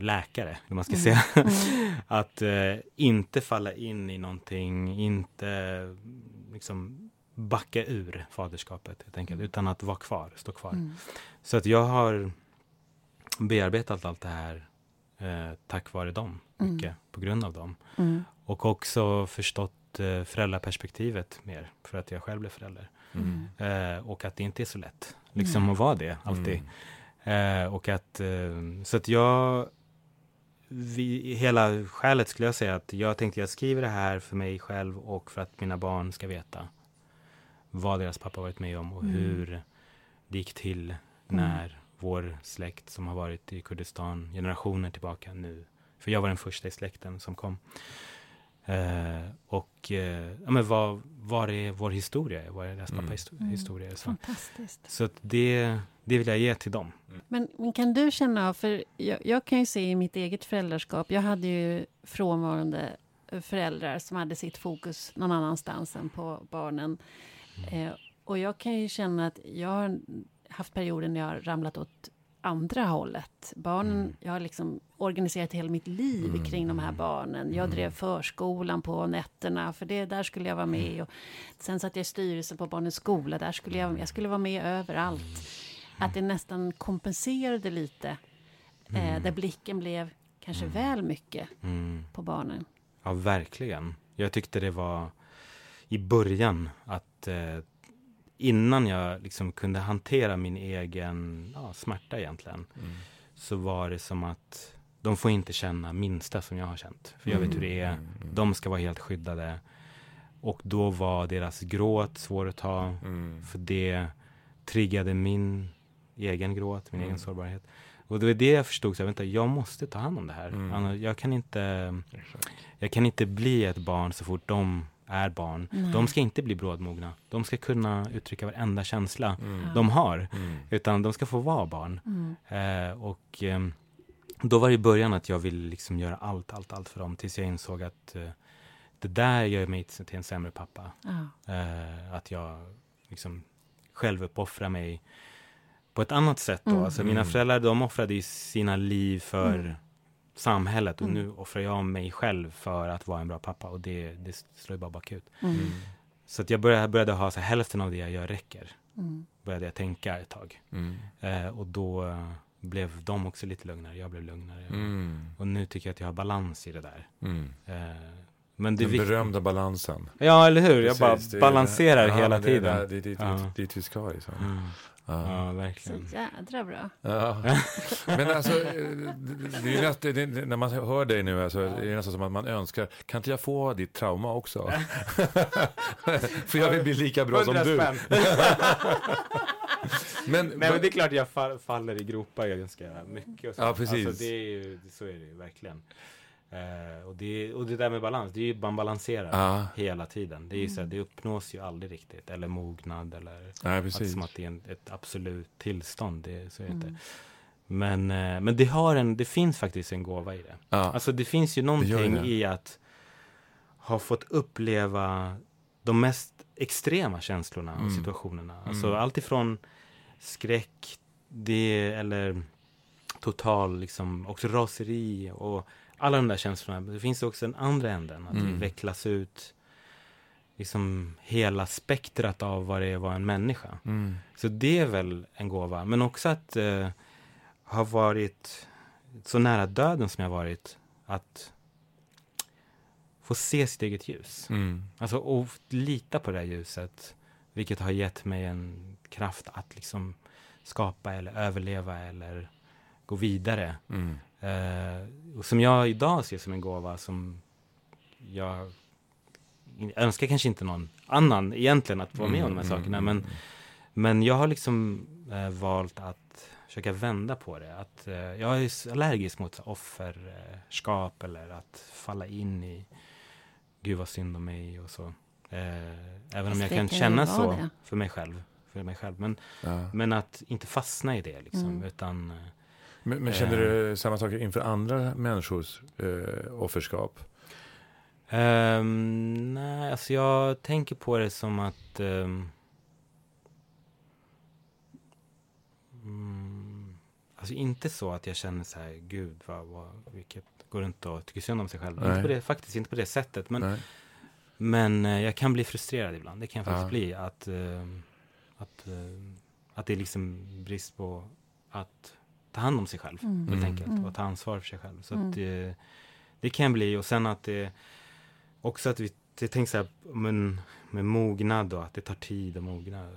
läkare, om man ska säga. Att inte falla in i någonting, inte liksom backa ur faderskapet helt enkelt, utan att vara kvar, stå kvar. Så att jag har bearbetat allt det här tack vare dem, mycket på grund av dem. Och också förstått föräldraperspektivet mer, för att jag själv blev förälder. Och att det inte är så lätt liksom att vara det alltid. Och att, så att hela skälet skulle jag säga att jag tänkte jag skriver det här för mig själv och för att mina barn ska veta vad deras pappa varit med om och hur det gick till när vår släkt som har varit i Kurdistan generationer tillbaka nu, för jag var den första i släkten som kom, och ja, men vad är vår historia, vad är deras pappas historia, så. Fantastiskt. Så att det vill jag ge till dem. Men kan du känna, för jag kan ju se i mitt eget föräldraskap, jag hade ju frånvarande föräldrar som hade sitt fokus någon annanstans än på barnen. Och jag kan ju känna att jag har haft perioden när jag har ramlat åt andra hållet. Jag har liksom organiserat hela mitt liv kring de här barnen. Jag drev förskolan på nätterna, för det där skulle jag vara med. Och sen satt jag i styrelsen på barnens skola, där skulle jag skulle vara med överallt. Att det nästan kompenserade lite. Där blicken blev kanske väl mycket på barnen. Ja, verkligen. Jag tyckte det var i början att innan jag liksom kunde hantera min egen smärta egentligen, så var det som att de får inte känna minsta som jag har känt. För jag vet hur det är. De ska vara helt skyddade. Och då var deras gråt svår att ta. För det triggade min egen gråt, min egen sårbarhet. Och det var det jag förstod, så jag måste ta hand om det här. Jag kan inte bli ett barn så fort de är barn. De ska inte bli brådmogna. De ska kunna uttrycka varenda känsla de har. Utan de ska få vara barn. Då var det i början att jag ville liksom göra allt för dem. Tills jag insåg att det där gör mig till en sämre pappa. Att jag liksom själv uppoffrar mig på ett annat sätt då. Mm. Alltså mina föräldrar, de offrade ju sina liv för samhället. Och nu offrar jag mig själv för att vara en bra pappa. Och det slår ju bara bakut. Mm. Så att jag började ha så hälften av det jag gör räcker. Mm. Började jag tänka ett tag. Mm. Och då blev de också lite lugnare. Jag blev lugnare. Mm. Och nu tycker jag att jag har balans i det där. Mm. Men den berömda balansen. Ja, eller hur? Precis, jag bara balanserar hela tiden. Där, det är tyska liksom. Mm. Ja, verkligen. Så jädra bra. Ja. Men alltså, det är nästan, när man hör dig nu alltså, är det nästan som att man önskar, kan inte jag få ditt trauma också? För jag vill bli lika bra som du. men det är klart jag faller i gropar ganska mycket. Och så. Ja, precis. Alltså, så är det verkligen. Och det där med balans, det är ju man balanserar hela tiden. Det är ju så här, det uppnås ju aldrig riktigt. Eller mognad, eller att, som att det är ett absolut tillstånd. Det så är det inte. Men det finns faktiskt en gåva i det. Alltså det finns ju någonting i att ha fått uppleva de mest extrema känslorna och situationerna. Alltså allt ifrån skräck, eller total liksom, också raseri och alla de där känslorna. Det finns också den andra änden. Att det vecklas ut liksom hela spektrat av vad det är att vara en människa. Mm. Så det är väl en gåva. Men också att ha varit så nära döden som jag varit. Att få se sitt eget ljus. Mm. Alltså och lita på det här ljuset. Vilket har gett mig en kraft att liksom skapa eller överleva eller gå vidare. Mm. Och som jag idag ser som en gåva som jag önskar kanske inte någon annan egentligen att vara med om de här sakerna, men jag har liksom valt att försöka vända på det, att jag är allergisk mot offerskap eller att falla in i gud vad synd om mig och så, även om jag kan känna så det. för mig själv men att inte fastna i det liksom, utan Men känner du samma sak inför andra människors offerskap? Nej, alltså jag tänker på det som att alltså inte så att jag känner så här, gud, vilket går inte att tycka synd om sig själv. Faktiskt inte på det sättet, men jag kan bli frustrerad ibland. Det kan jag faktiskt bli att det är liksom brist på att ta hand om sig själv, helt enkelt. Och ta ansvar för sig själv. Så att det kan bli. Och sen att det också att vi tänker så här med mognad då, att det tar tid att mogna.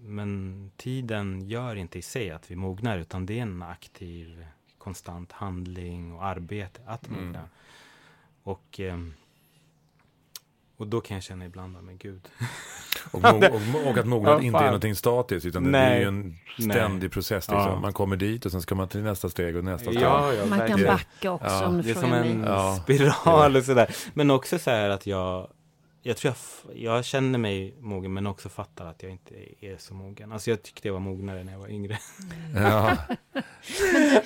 Men tiden gör inte i sig att vi mognar, utan det är en aktiv, konstant handling och arbete att mogna. Och då kan jag känna ibland av mig, gud. Och att mognad inte är någonting statiskt, utan det är ju en ständig process. Liksom. Ja. Man kommer dit och sen ska man till nästa steg och nästa steg. Ja, man kan backa också om du frågar mig. Det är som en spiral och sådär. Men också så här att jag tror jag känner mig mogen, men också fattar att jag inte är så mogen. Alltså jag tyckte jag var mognare när jag var yngre. Ja.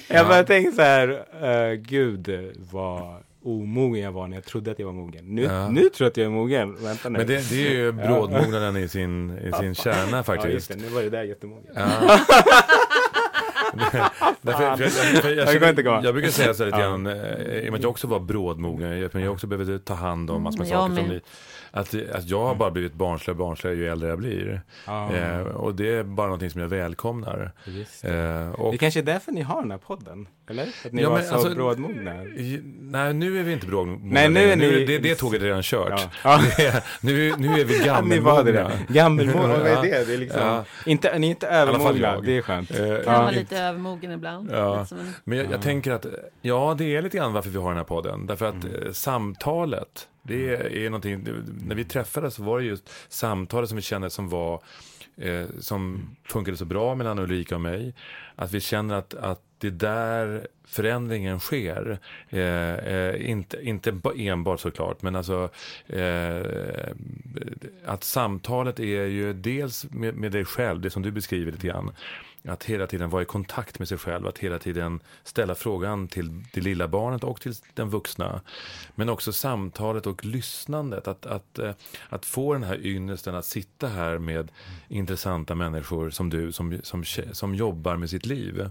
Jag bara tänkte så här, gud vad omogen jag var när jag trodde att jag var mogen. Nu tror jag att jag är mogen. Vänta nu. Men det är ju brådmognaden i sin kärna faktiskt. Ja, nu var det där jättemogen. Ja. Jag brukar säga så lite grann, i och med att jag också var brådmogen, jag också behövde ta hand om massa saker som att jag har bara blivit barnsligare ju äldre jag blir. Och det är bara någonting som jag välkomnar. Det kanske är därför ni har den här podden, eller? Att ni var så brådmogna. Nej, nu är vi inte brådmogna. Nej, det tog vi redan kört. Nu är vi gammelmogna. Gammelmogna, vad är det? Det är liksom, ni är inte övermogna, det är skönt. Han var lite övermogen ibland. Ja. Men jag tänker att det är lite grann varför vi har den här podden. Därför att samtalet, det är någonting. När vi träffades så var det just samtalet som vi kände som var som funkade så bra mellan Ulrika och mig. Att vi känner att det är där förändringen sker. Inte enbart såklart, men alltså att samtalet är ju dels med dig själv, det som du beskriver lite grann. Att hela tiden vara i kontakt med sig själv, att hela tiden ställa frågan till det lilla barnet och till den vuxna. Men också samtalet och lyssnandet, att få den här ynnesten att sitta här med intressanta människor som du, som jobbar med sitt liv.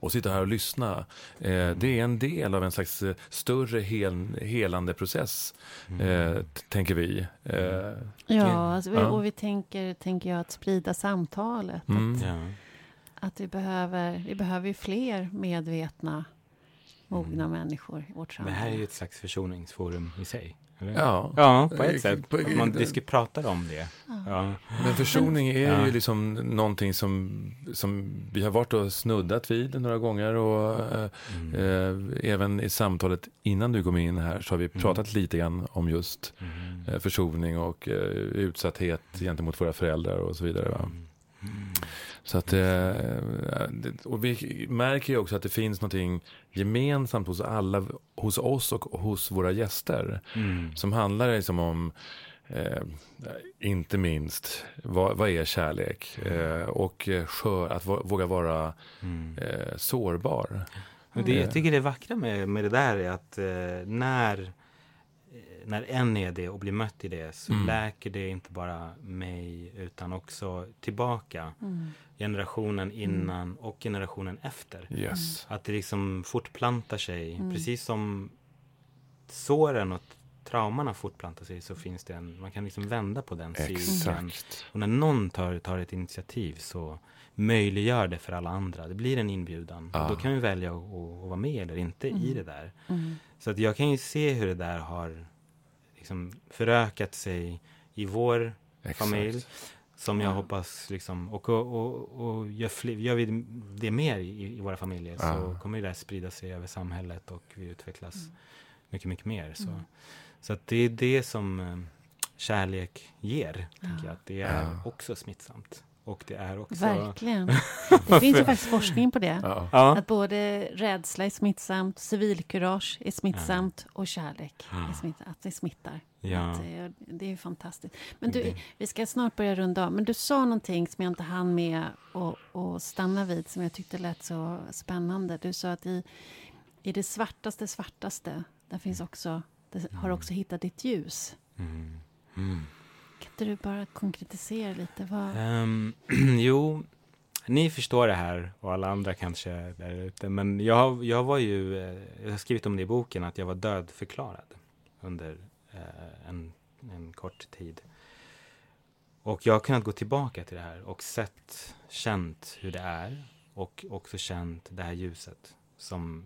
Och sitta här och lyssna. Det är en del av en slags större helande process, tänker vi. Och vi tänker jag, att sprida samtalet. Att vi behöver fler medvetna, mogna människor i vårt samhälle. Det här är ju ett slags försoningsforum i sig. Ja, på ett sätt. Man pratar om det. Ja. Men försoning är ju liksom någonting som vi har varit och snuddat vid några gånger, och även i samtalet innan du kom in här så har vi pratat lite grann om just försoning och utsatthet gentemot våra föräldrar och så vidare, va? Så att, och vi märker ju också att det finns någonting gemensamt hos alla, hos oss och hos våra gäster, som handlar liksom om inte minst vad är kärlek, och att våga vara sårbar. Men det jag tycker det vackra med det där är att när en är det och blir mött i det, så läker det inte bara mig utan också tillbaka. Generationen innan och generationen efter. Yes. Att det liksom fortplantar sig. Precis som såren och trauman fortplantar sig, så finns det man kan liksom vända på den sidan. Och när någon tar ett initiativ, så möjliggör det för alla andra. Det blir en inbjudan. Ah. Då kan vi välja att vara med eller inte i det där. Så att jag kan ju se hur det där har liksom förökat sig i vår familj, som jag hoppas liksom, och gör vi det mer i våra familjer, så kommer det där sprida sig över samhället och vi utvecklas mycket, mycket mer. Så att det är det som kärlek ger, tänker jag, att det är också smittsamt. Och det är också... Verkligen. Det finns ju faktiskt forskning på det. Att både rädsla är smittsamt, civilkurage är smittsamt och kärlek är smittsamt. Att det smittar. Ja. Att det är ju fantastiskt. Men du, vi ska snart börja runda av. Men du sa någonting som jag inte hann med och stanna vid, som jag tyckte lät så spännande. Du sa att i det svartaste, där finns också, har också hittat ditt ljus. Kan inte du bara konkretisera lite? Jo, ni förstår det här, och alla andra kanske där ute. Men jag har skrivit om det i boken, att jag var dödförklarad under en kort tid. Och jag har kunnat gå tillbaka till det här och känt hur det är. Och också känt det här ljuset som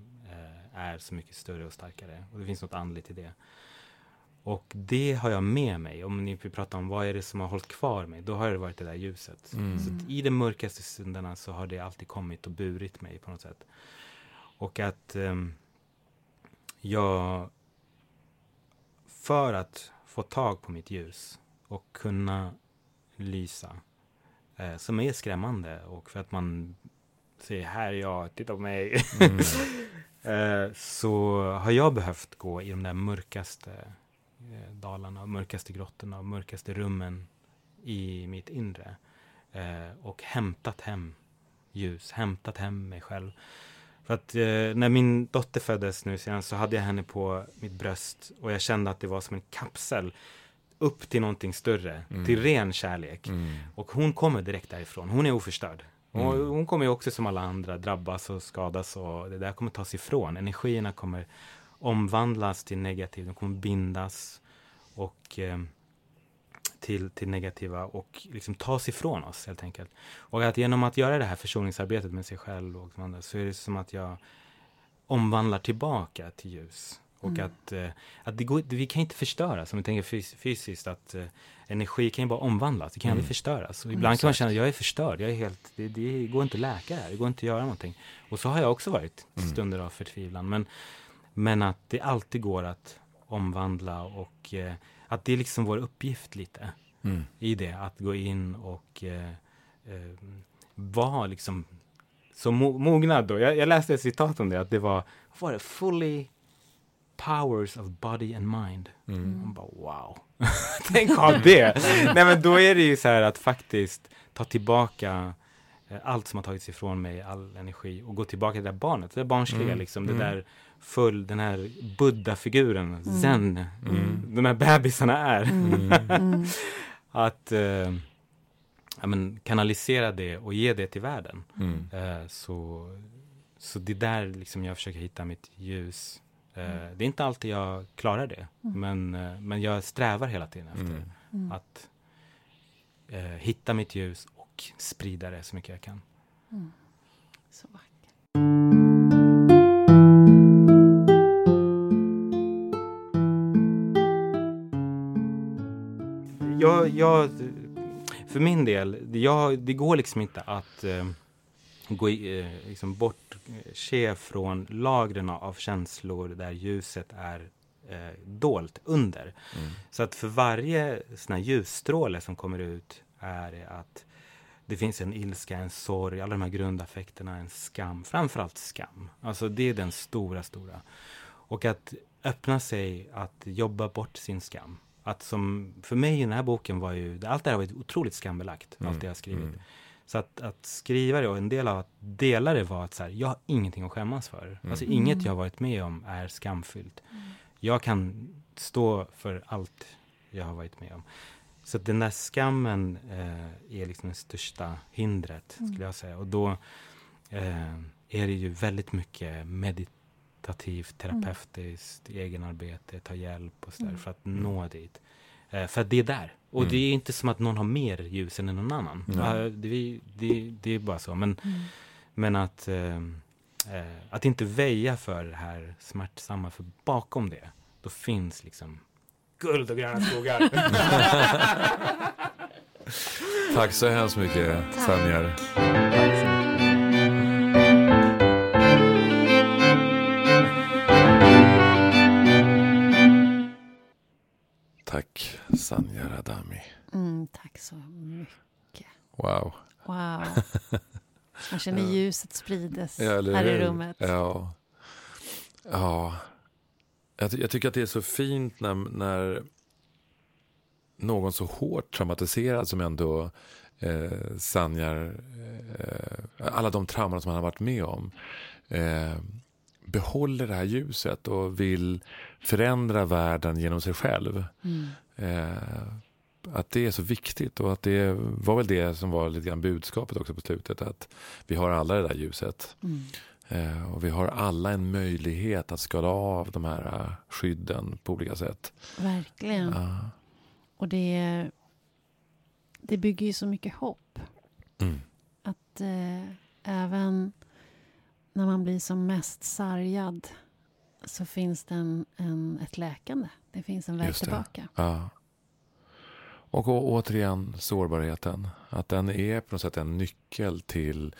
är så mycket större och starkare. Och det finns något andligt i det. Och det har jag med mig. Om ni vill prata om vad är det som har hållit kvar mig, då har det varit det där ljuset. Så i de mörkaste stunderna så har det alltid kommit och burit mig på något sätt. Och att jag, för att få tag på mitt ljus och kunna lysa, som är skrämmande, och för att man säger här är jag, titta på mig, så har jag behövt gå i de där mörkaste dalarna, mörkaste grottorna och mörkaste rummen i mitt inre, och hämtat hem ljus, hämtat hem mig själv. För att när min dotter föddes nu sedan, så hade jag henne på mitt bröst, och jag kände att det var som en kapsel upp till någonting större, till ren kärlek. Och hon kommer direkt därifrån, hon är oförstörd. Och hon kommer ju också som alla andra drabbas och skadas, och det där kommer tas ifrån. Energierna kommer omvandlas till negativt, de kommer bindas och till negativa och liksom tas ifrån oss helt enkelt. Och att genom att göra det här försoningsarbetet med sig själv och andra, så är det som att jag omvandlar tillbaka till ljus. Och att det går, vi kan inte förstöra, som vi tänker fysiskt, att energi kan ju bara omvandlas, det kan aldrig förstöras. Och ibland kan man känna att jag är förstörd, jag är helt, det går inte att läka här, det går inte att göra någonting. Och så har jag också varit stunder av förtvivlan, men att det alltid går att omvandla, och att det är liksom vår uppgift lite i det. Att gå in och vara liksom Så mognad då. Jag läste ett citat om det, att det var det fully powers of body and mind. Man bara, wow. Tänk av det. Nej, men då är det ju så här att faktiskt ta tillbaka allt som har tagits ifrån mig, all energi, och gå tillbaka till det där barnet, det där barnsliga, liksom, det där den här buddha-figuren, zen, de här bebisarna är. Att kanalisera det och ge det till världen. Så det är där liksom jag försöker hitta mitt ljus. Det är inte alltid jag klarar det, men jag strävar hela tiden efter att hitta mitt ljus och sprida det så mycket jag kan. Så vackert. Jag för min del, det går liksom inte att liksom bortse från lagren av känslor där ljuset är dolt under. Så att för varje sån här ljusstråle som kommer ut är det att det finns en ilska, en sorg, alla de här grundaffekterna, en skam, framförallt skam. Alltså det är den stora. Och att öppna sig, att jobba bort sin skam. Att som för mig i den här boken var ju, allt det här var ju otroligt skambelagt, allt det jag skrivit. Så att skriva det, och en del av att dela det var att så här, jag har ingenting att skämmas för. Alltså inget jag har varit med om är skamfyllt. Jag kan stå för allt jag har varit med om. Så att den där skammen är liksom det största hindret, skulle jag säga. Och då är det ju väldigt mycket meditativt, terapeutiskt, egenarbete, ta hjälp och så där, för att nå dit. För att det är där. Och det är inte som att någon har mer ljus än någon annan. Det är bara så. Men att inte väja för det här smärtsamma, för bakom det, då finns liksom guld och gröna skogar. Tack så hemskt mycket, Sanjar. Tack, Sanjar Adami. Tack så mycket. Wow. Man känner ljuset sprides här i rummet. Ja. Jag tycker att det är så fint när någon så hårt traumatiserad som ändå Sanjar, alla de trauman som han har varit med om, behåller det här ljuset och vill förändra världen genom sig själv. Att det är så viktigt, och att det var väl det som var lite grann budskapet också på slutet, att vi har alla det där ljuset. Och vi har alla en möjlighet att skala av de här skydden på olika sätt. Verkligen. Och det bygger ju så mycket hopp. Att även när man blir som mest sargad så finns det ett läkande. Det finns en väg tillbaka. Ja. Och återigen sårbarheten. Att den är på något sätt en nyckel till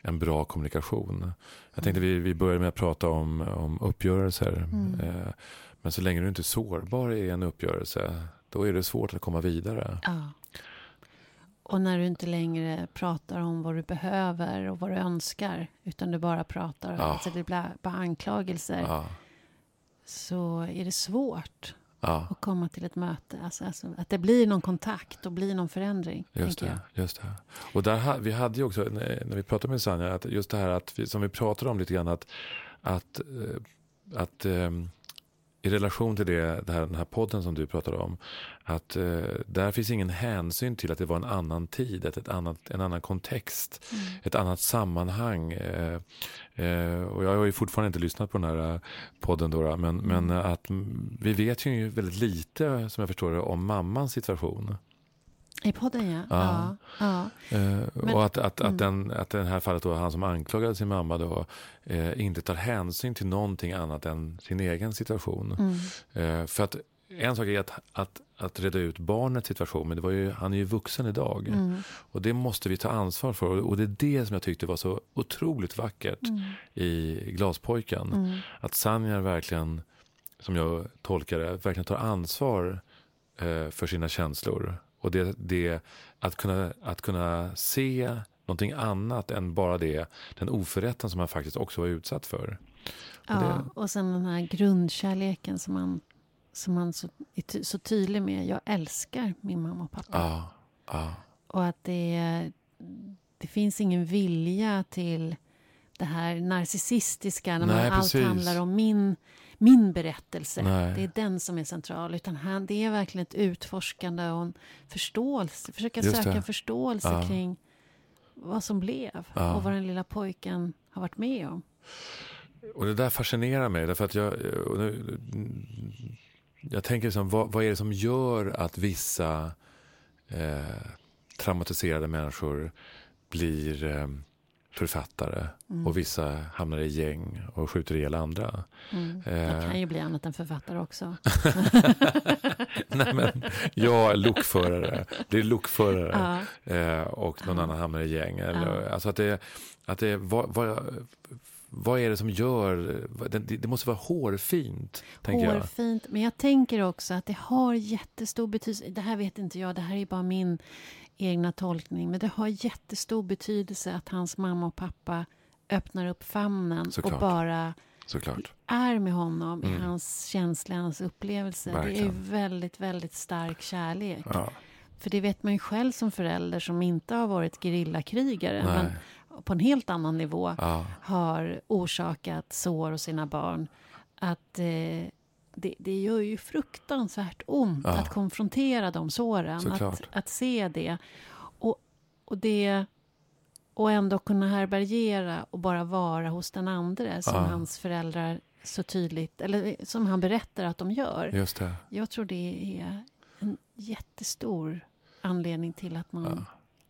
en bra kommunikation. Jag tänkte vi började med att prata om uppgörelser. Men så länge du inte är sårbar i en uppgörelse, då är det svårt att komma vidare. Ja. Och när du inte längre pratar om vad du behöver och vad du önskar, utan du bara pratar och det blir bara anklagelser, så är det svårt att komma till ett möte. Alltså, att det blir någon kontakt och blir någon förändring. Just det. Och där, vi hade ju också, när vi pratade med Sanjar, att just det här att som vi pratade om lite grann, att i relation till den här podden som du pratade om, att där finns ingen hänsyn till att det var en annan tid, en annan kontext, ett annat sammanhang. Och jag har ju fortfarande inte lyssnat på den här podden då, men att vi vet ju väldigt lite, som jag förstår det, om mammans situation. I podden, ja. Och att den här fallet då, han som anklagade sin mamma då, inte tar hänsyn till någonting annat än sin egen situation. För att en sak är att reda ut barnets situation, men han är ju vuxen idag. Och det måste vi ta ansvar för. Och det är det som jag tyckte var så otroligt vackert i Glaspojken. Att Sanjar verkligen, som jag tolkar det, verkligen tar ansvar för sina känslor. Och det att kunna se någonting annat än bara det, den oförrätten som han faktiskt också var utsatt för. Och ja, det... och sen den här grundkärleken som han så, är så tydlig med. Jag älskar min mamma och pappa. Ja, ja. Och att det finns ingen vilja till det här narcissistiska när allt handlar om min berättelse. Nej. Det är den som är central, utan det är verkligen ett utforskande och en förståelse, försöka söka en förståelse kring vad som blev och vad den lilla pojken har varit med om. Och det där fascinerar mig, därför att jag tänker liksom, vad är det som gör att vissa traumatiserade människor blir författare och vissa hamnar i gäng och skjuter ihjäl andra. Mm. Det kan ju bli annat än författare också. Nej, men jag är lokförare. Det är lokförare. Och någon annan hamnar i gäng. Eller, alltså att det vad är det som gör... Det måste vara hårfint, tänker jag. Hårfint, men jag tänker också att det har jättestor betydelse. Det här vet inte jag, det här är bara min egna tolkning. Men det har jättestor betydelse att hans mamma och pappa öppnar upp famnen och bara är med honom i hans känslor, hans upplevelser. Verkligen. Det är väldigt, väldigt stark kärlek. Ja. För det vet man ju själv som förälder som inte har varit gerillakrigare. Nej. Men på en helt annan nivå har orsakat sår hos sina barn. Att det gör ju fruktansvärt ont att konfrontera de såren. Att se det. Och ändå kunna härbärgera och bara vara hos den andra som hans föräldrar så tydligt, eller som han berättar att de gör. Just det. Jag tror det är en jättestor anledning till att man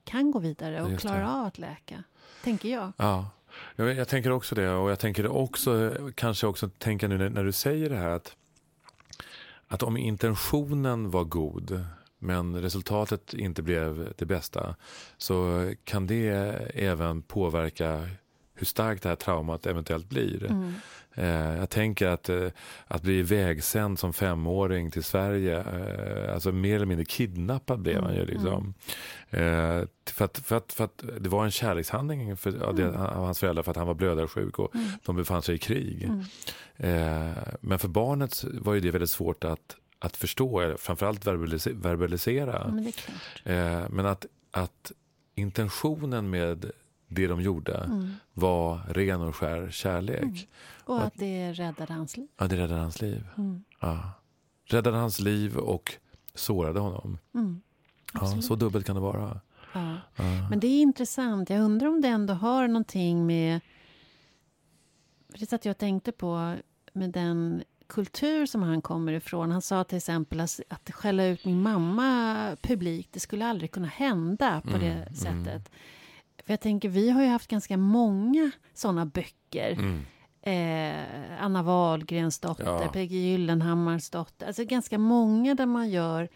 kan gå vidare och klara av att läka, tänker jag. Ja, jag tänker också det, och jag tänker också, kanske också tänka nu när du säger det här att om intentionen var god men resultatet inte blev det bästa, så kan det även påverka hur starkt det här traumat eventuellt blir. Mm. Jag tänker att bli vägsänd som 5-åring till Sverige, alltså mer eller mindre kidnappad blev han ju liksom. För att det var en kärlekshandling av hans föräldrar, för att han var blödarsjuk och de befann sig i krig. Men för barnet var ju det väldigt svårt att förstå, framförallt verbalisera. Ja, men det är klart. Men att intentionen med det de gjorde var ren och skär kärlek. Och att det räddade hans liv. Ja, det räddade hans liv. Räddade hans liv och sårade honom. Ja, så dubbelt kan det vara. Ja. Men det är intressant. Jag undrar om det ändå har någonting med... Precis att jag tänkte på med den kultur som han kommer ifrån. Han sa till exempel att skälla ut min mamma publikt, det skulle aldrig kunna hända på det sättet. För jag tänker, vi har ju haft ganska många sådana böcker. Anna Wahlgrens dotter, P.G. Gyllenhammars dotter. Alltså ganska många där man gör...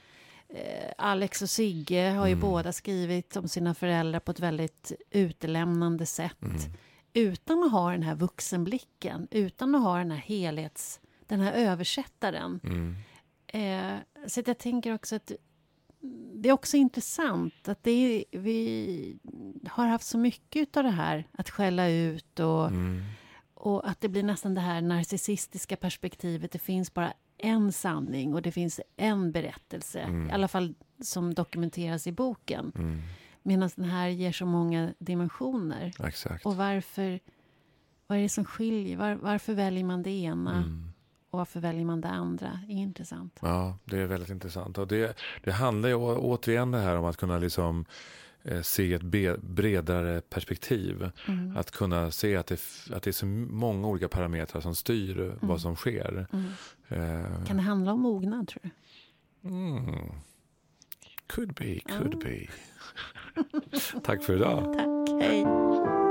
Alex och Sigge har ju båda skrivit om sina föräldrar på ett väldigt utelämnande sätt. Utan att ha den här vuxenblicken. Utan att ha den här den här översättaren. Så jag tänker också att... Det är också intressant att vi har haft så mycket av det här att skälla ut och att det blir nästan det här narcissistiska perspektivet. Det finns bara en sanning och det finns en berättelse, i alla fall som dokumenteras i boken. Medan den här ger så många dimensioner. Exakt. Och vad är det som skiljer? Varför väljer man det ena? Och varför väljer man det andra? Det är intressant. Ja, det är väldigt intressant. Och det handlar ju återigen det här om att kunna liksom se ett bredare perspektiv. Att kunna se att det är så många olika parametrar som styr vad som sker. Kan det handla om mognad, tror du? Could be. Tack för idag. Tack, hej.